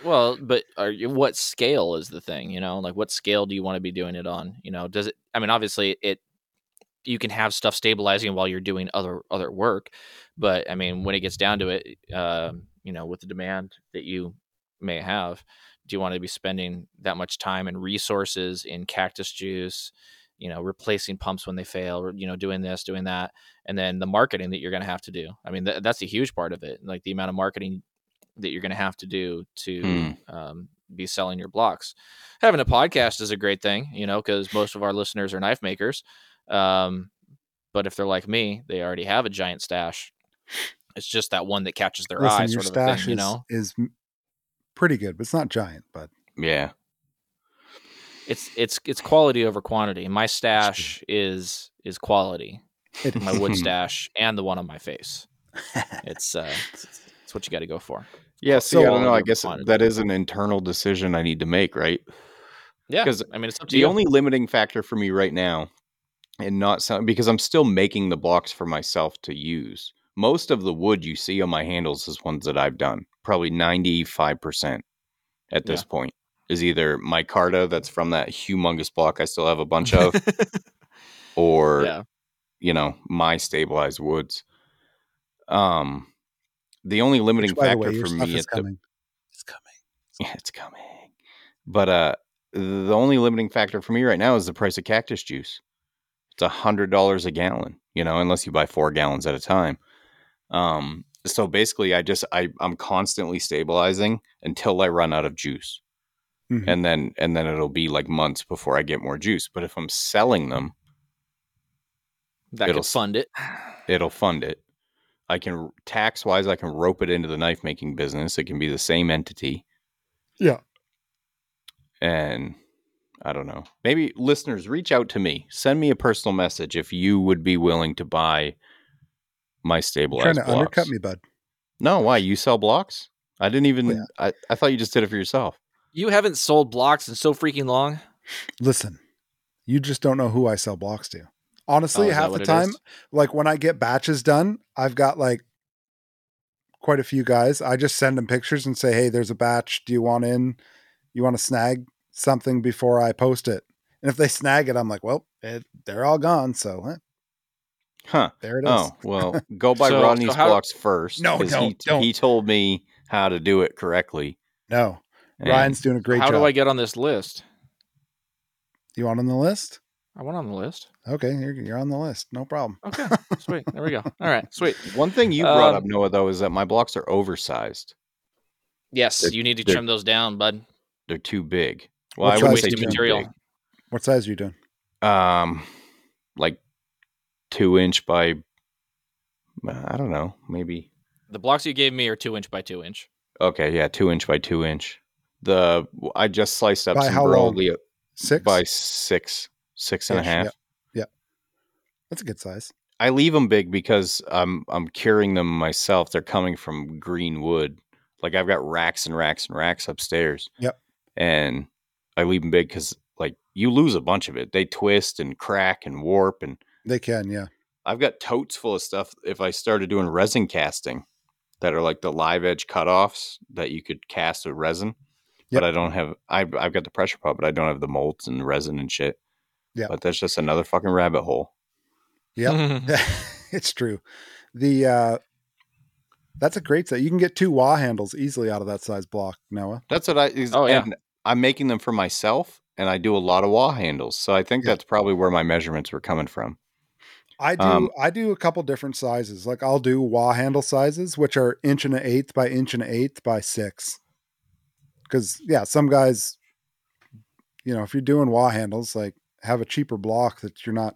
Well, but are you, what scale is the thing? You know, like what scale do you want to be doing it on? You know, does it? I mean, obviously, it. You can have stuff stabilizing while you're doing other other work, but I mean, when it gets down to it, uh, you know, with the demand that you may have. Do you want to be spending that much time and resources in cactus juice, you know, replacing pumps when they fail, or, you know, doing this, doing that, and then the marketing that you're going to have to do? I mean, th- that's a huge part of it. Like the amount of marketing that you're going to have to do to mm. um, be selling your blocks. Having a podcast is a great thing, you know, because most of our listeners are knife makers. Um, but if they're like me, they already have a giant stash. It's just that one that catches their Listen, eye, sort of a thing, you know. Is, is... pretty good, but it's not giant, but yeah, it's it's it's quality over quantity. My stash is is quality. My wood stash and the one on my face. It's uh it's, it's what you got to go for. Yeah, see, so I don't know, I guess quantity. That is an internal decision I need to make, right? Yeah, because I mean, it's up to the you. Only limiting factor for me right now, and not sound, because I'm still making the blocks for myself to use. Most of the wood you see on my handles is ones that I've done. Probably ninety-five percent at this yeah. point is either my micarta that's from that humongous block I still have a bunch of, or, yeah. you know, my stabilized woods. Um, the only limiting Which, factor way, for me is coming. The, it's coming. Yeah, it's coming. But uh, the only limiting factor for me right now is the price of cactus juice. It's a hundred dollars a gallon, you know, unless you buy four gallons at a time. Um, So basically, I just I I'm constantly stabilizing until I run out of juice, mm-hmm. and then and then it'll be like months before I get more juice. But if I'm selling them, that it'll fund it. It'll fund it. I can tax wise, I can rope it into the knife making business. It can be the same entity. Yeah. And I don't know. Maybe listeners, reach out to me. Send me a personal message if you would be willing to buy. My stabilized You're trying to blocks. Undercut me, bud. No, why? You sell blocks? I didn't even. Yeah. I, I thought you just did it for yourself. You haven't sold blocks in so freaking long. Listen, you just don't know who I sell blocks to. Honestly, oh, half the time, like when I get batches done, I've got like quite a few guys. I just send them pictures and say, "Hey, there's a batch. Do you want in? You want to snag something before I post it?" And if they snag it, I'm like, "Well, it, they're all gone." So. Eh. Huh. There it is. Oh, well, go by so, Rodney's so how, blocks first. No, don't, he, don't. He told me how to do it correctly. No. And Ryan's doing a great how job. How do I get on this list? You want on the list? I want on the list. Okay. You're, you're on the list. No problem. Okay. Sweet. There we go. All right. Sweet. One thing you brought um, up, Noah, though, is that my blocks are oversized. Yes. They're, you need to trim those down, bud. They're too big. Well, what I would say too material. Big. What size are you doing? Um, like, two inch by, I don't know, maybe. The blocks you gave me are two inch by two inch. Okay, yeah, two inch by two inch. The I just sliced up by some how broadly long? Six by six, six and inch, a half. Yeah. yeah, that's a good size. I leave them big because I'm I'm curing them myself. They're coming from green wood. Like I've got racks and racks and racks upstairs. Yep, and I leave them big because like you lose a bunch of it. They twist and crack and warp and. They can, yeah. I've got totes full of stuff. If I started doing resin casting that are like the live edge cutoffs that you could cast with resin, yep. but I don't have, I've, I've got the pressure pot, but I don't have the molds and resin and shit. Yeah. But that's just another fucking rabbit hole. Yeah. It's true. The, uh, that's a great set. You can get two wah handles easily out of that size block, Noah. That's what I, oh, yeah. I'm making them for myself and I do a lot of wah handles. So I think yeah. that's probably where my measurements were coming from. I do um, I do a couple different sizes. Like I'll do wah handle sizes, which are inch and an eighth by inch and an eighth by six. Because yeah, some guys, you know, if you're doing wah handles, like have a cheaper block that you're not.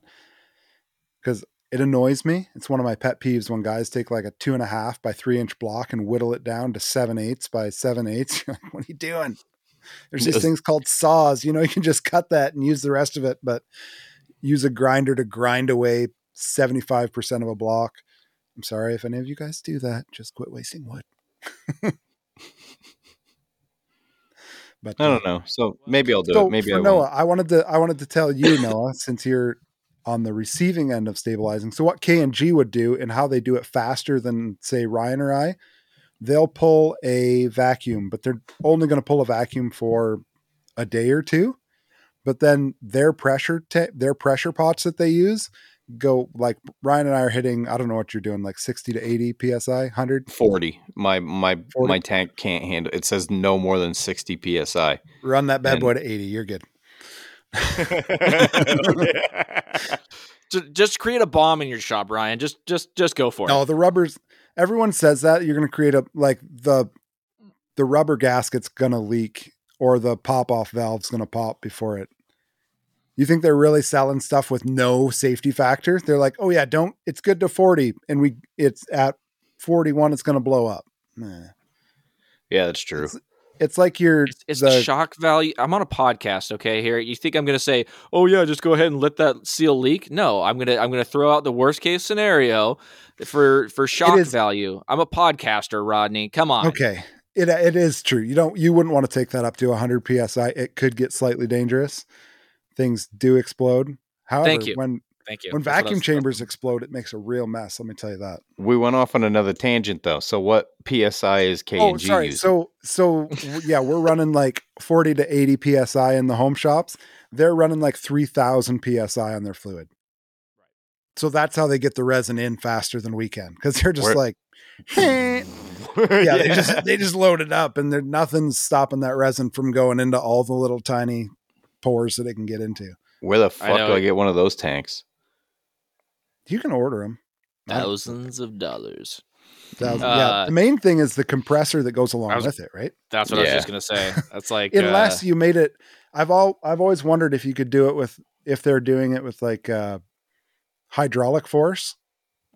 Because it annoys me. It's one of my pet peeves when guys take like a two and a half by three inch block and whittle it down to seven eighths by seven eighths. You're like, what are you doing? There's these things called saws. You know, you can just cut that and use the rest of it, but use a grinder to grind away seventy-five percent of a block. I'm sorry if any of you guys do that. Just quit wasting wood. But I don't know. So maybe I'll do so it. Maybe I Noah, won't. I wanted to. I wanted to tell you, Noah, since you're on the receiving end of stabilizing. So what K and G would do and how they do it faster than say Ryan or I, they'll pull a vacuum, but they're only going to pull a vacuum for a day or two. But then their pressure, te- their pressure pots that they use go like Ryan and I are hitting, I don't know what you're doing, like sixty to eighty P S I, one hundred forty. My, my, forty. My tank can't handle, it says no more than sixty P S I. Run that bad and- boy to eighty. You're good. Just create a bomb in your shop, Ryan. Just, just, just go for it. No, the rubbers, everyone says that you're going to create a, like the, the rubber gasket's going to leak or the pop off valve's going to pop before it. You think they're really selling stuff with no safety factor? They're like, oh yeah, don't, it's good to forty. And we, it's at forty-one. It's going to blow up. Nah. Yeah, that's true. It's, It's like your it's, it's the shock value. I'm on a podcast, okay? Here, you think I'm going to say, "Oh yeah, just go ahead and let that seal leak?" No, I'm going to I'm going to throw out the worst case scenario for for shock is, value. I'm a podcaster, Rodney. Come on. Okay, it it is true. You don't you wouldn't want to take that up to one hundred P S I. It could get slightly dangerous. Things do explode. However, Thank you. when Thank you. When That's vacuum chambers talking. explode, it makes a real mess. Let me tell you that. We went off on another tangent though. So what P S I is K and G oh, sorry. using? So, so yeah, we're running like forty to eighty P S I in the home shops. They're running like three thousand P S I on their fluid. Right. So that's how they get the resin in faster than we can. Cause they're just we're, like, eh. yeah, yeah, they just, they just load it up and there's nothing's stopping that resin from going into all the little tiny pores that it can get into. Where the fuck I do I get one of those tanks? You can order them. Thousands of dollars. Thousands, uh, yeah. The main thing is the compressor that goes along was, with it, right? That's what yeah. I was just gonna say. That's like unless uh, you made it. I've all I've always wondered if you could do it with if they're doing it with like uh, hydraulic force.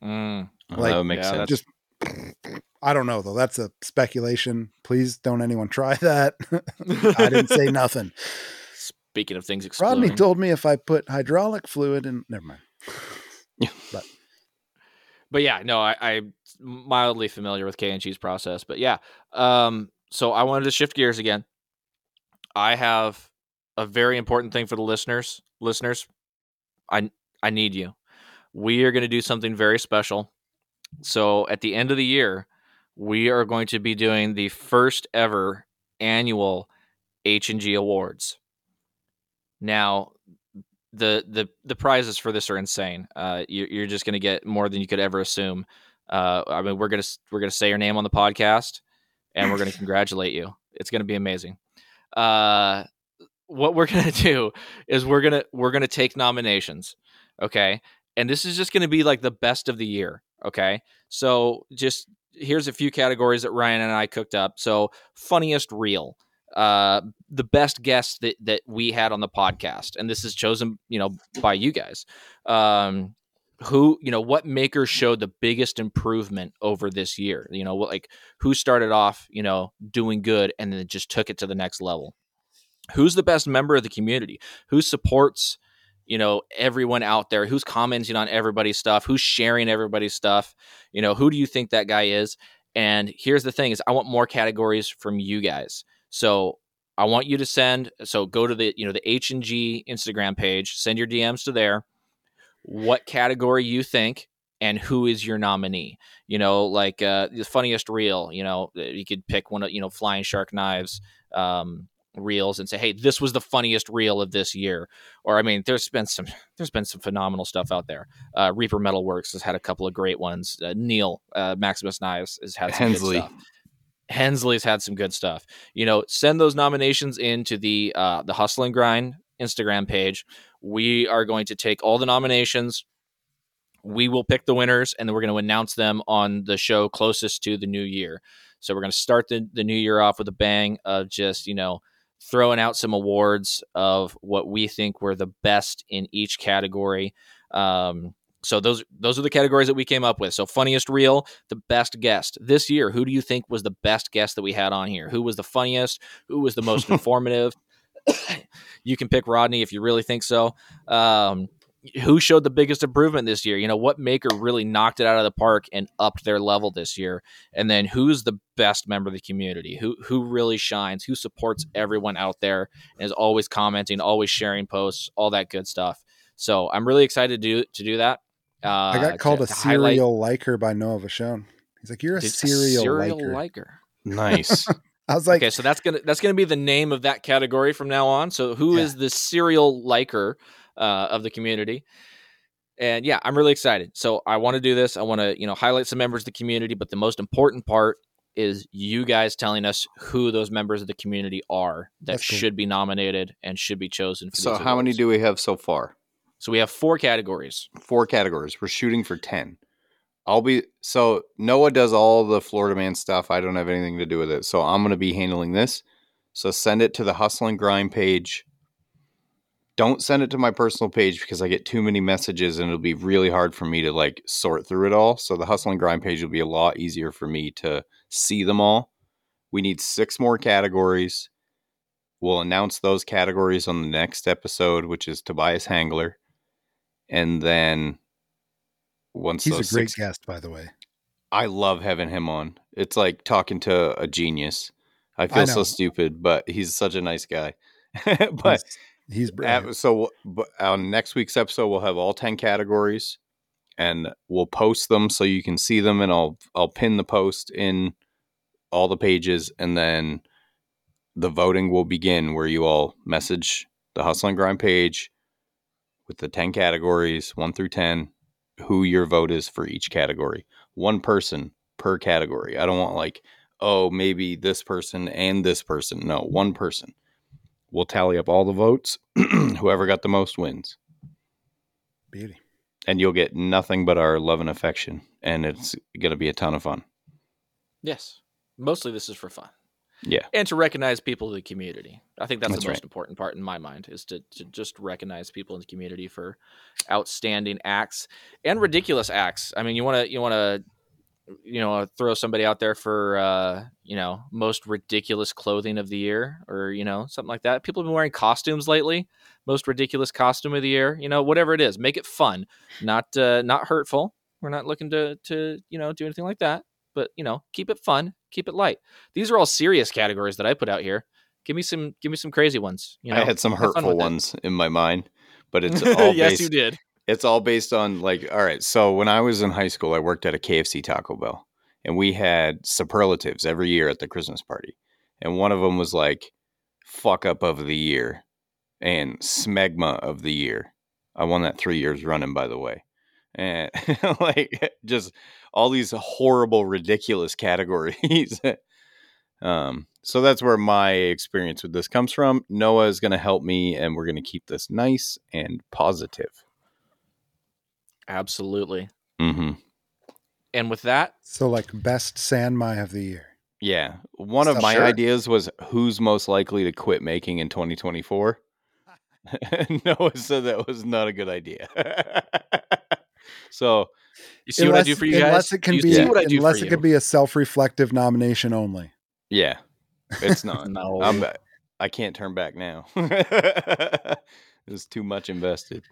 Mm, like that would make yeah, sense. Just I don't know though. That's a speculation. Please don't anyone try that. I didn't say nothing. Speaking of things exploding, Rodney told me if I put hydraulic fluid in, never mind. Yeah, but. but yeah, no, I, I'm mildly familiar with K and G's process, but yeah. Um, so I wanted to shift gears again. I have a very important thing for the listeners. Listeners, I I need you. We are going to do something very special. So at the end of the year, we are going to be doing the first ever annual H and G Awards. Now. The, the the prizes for this are insane. Uh, you, you're just going to get more than you could ever assume. Uh, I mean, we're gonna we're gonna say your name on the podcast, and we're gonna congratulate you. It's gonna be amazing. Uh, what we're gonna do is we're gonna we're gonna take nominations, okay? And this is just gonna be like the best of the year, okay? So just here's a few categories that Ryan and I cooked up. So funniest reel. Uh, the best guest that, that we had on the podcast. And this is chosen, you know, by you guys. Um, who, you know, what maker showed the biggest improvement over this year? You know, like who started off, you know, doing good and then just took it to the next level? Who's the best member of the community? Who supports, you know, everyone out there? Who's commenting on everybody's stuff? Who's sharing everybody's stuff? You know, who do you think that guy is? And here's the thing is I want more categories from you guys. So I want you to send, so go to the, you know, the H and G Instagram page, send your D Ms to there, what category you think and who is your nominee, you know, like, uh, the funniest reel, you know, you could pick one of, you know, Flying Shark Knives, um, reels and say, hey, this was the funniest reel of this year. Or, I mean, there's been some, there's been some phenomenal stuff out there. Uh, Reaper Metal Works has had a couple of great ones. Uh, Neil, uh, Maximus Knives has had some Hensley. good stuff. Hensley's had some good stuff. You know, send those nominations into the uh, the Hustle and Grind Instagram page. We are going to take all the nominations. we will pick the winners, and then we're going to announce them on the show closest to the new year. So we're going to start the, the new year off with a bang of just, you know, throwing out some awards of what we think were the best in each category. Um, so those those are the categories that we came up with. So funniest reel, the best guest. This year, who do you think was the best guest that we had on here? Who was the funniest? Who was the most informative? You can pick Rodney if you really think so. Um, who showed the biggest improvement this year? You know, what maker really knocked it out of the park and upped their level this year? And then who's the best member of the community? Who who really shines? Who supports everyone out there and is always commenting, always sharing posts, all that good stuff? So I'm really excited to do, to do that. Uh, I got called to, a to serial highlight. liker by Noah Vachon. He's like, you're a serial, serial liker. liker. Nice. I was like, okay, so that's gonna that's gonna be the name of that category from now on. So who yeah. is the serial liker uh, of the community? And yeah, I'm really excited. So I want to do this. I want to you know highlight some members of the community, but the most important part is you guys telling us who those members of the community are that that's should cool. be nominated and should be chosen. For so these how awards. Many do we have so far? So we have four categories. Four categories. We're shooting for ten. I'll be so Noah does all the Florida Man stuff. I don't have anything to do with it. So I'm going to be handling this. So send it to the Hustle and Grind page. Don't send it to my personal page because I get too many messages and it'll be really hard for me to like sort through it all. So the Hustle and Grind page will be a lot easier for me to see them all. We need six more categories. We'll announce those categories on the next episode, which is Tobias Hangler. And then once he's those a great six, guest, by the way. I love having him on. It's like talking to a genius. I feel I so stupid, but he's such a nice guy. But he's, he's brilliant. So but on next week's episode, we'll have all ten categories, and we'll post them so you can see them. And I'll I'll pin the post in all the pages, and then the voting will begin where you all message the Hustle and Grind page with the ten categories, one through ten, who your vote is for each category. One person per category. I don't want like, oh, maybe this person and this person. No, one person. We'll tally up all the votes. Whoever got the most wins. Beauty. And you'll get nothing but our love and affection. And it's going to be a ton of fun. Yes. Mostly this is for fun. Yeah. And to recognize people in the community. I think that's, that's the most right. important part in my mind is to, to just recognize people in the community for outstanding acts and ridiculous acts. I mean, you want to, you want to, you know, throw somebody out there for, uh, you know, most ridiculous clothing of the year or, you know, something like that. People have been wearing costumes lately, most ridiculous costume of the year, you know, whatever it is, make it fun, not, uh, not hurtful. We're not looking to, to, you know, do anything like that. But, you know, keep it fun, keep it light. These are all serious categories that I put out here. Give me some give me some crazy ones. You know? I had some hurtful ones in my mind, but it's all yes, based, you did. It's all based on like, all right, so when I was in high school, I worked at a K F C Taco Bell, and we had superlatives every year at the Christmas party. And one of them was like fuck up of the year and smegma of the year. I won that three years running, by the way. And like just all these horrible, ridiculous categories. um, so that's where my experience with this comes from. Noah is going to help me, and we're going to keep this nice and positive. Absolutely. Mm-hmm. And with that, so like best Sanmai of the year. Yeah, one of so my sure. ideas was who's most likely to quit making in twenty twenty-four. Noah said that was not a good idea. So you see unless, what I do for you unless guys? It can you be, see what I do unless for it you. Can be a self-reflective nomination only. Yeah, it's not. No, I'm, I can't turn back now. There's too much invested.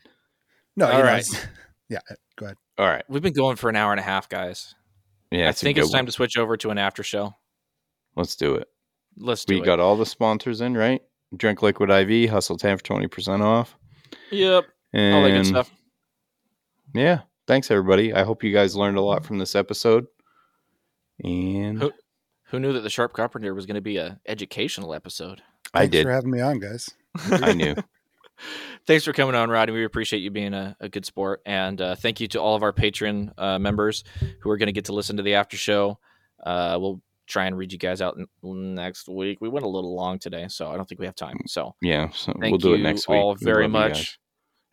No. All right. Know, yeah. Go ahead. All right. We've been going for an hour and a half, guys. Yeah. I think it's time one. to switch over to an after show. Let's do it. Let's do we it. We got all the sponsors in, right? Drink Liquid I V, Hustle ten for twenty percent off. Yep. And all that good stuff. Yeah. Thanks, everybody. I hope you guys learned a lot from this episode. And who, who knew that the Sharp Carpenter was going to be an educational episode? I Thanks did. for having me on, guys. I, I knew. Thanks for coming on, Rodney. We appreciate you being a, a good sport. And uh, thank you to all of our Patreon uh, members who are going to get to listen to the after show. Uh, we'll try and read you guys out n- next week. We went a little long today, so I don't think we have time. So yeah, so we'll do it next week. Thank you all very much.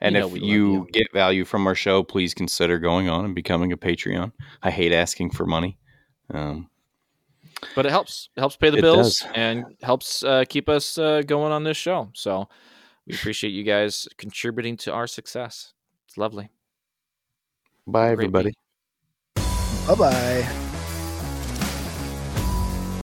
And you know, if you, you get value from our show, please consider going on and becoming a Patreon. I hate asking for money. Um, but it helps. It helps pay the it bills does. and helps uh, keep us uh, going on this show. So we appreciate you guys contributing to our success. It's lovely. Bye, everybody. Bye-bye.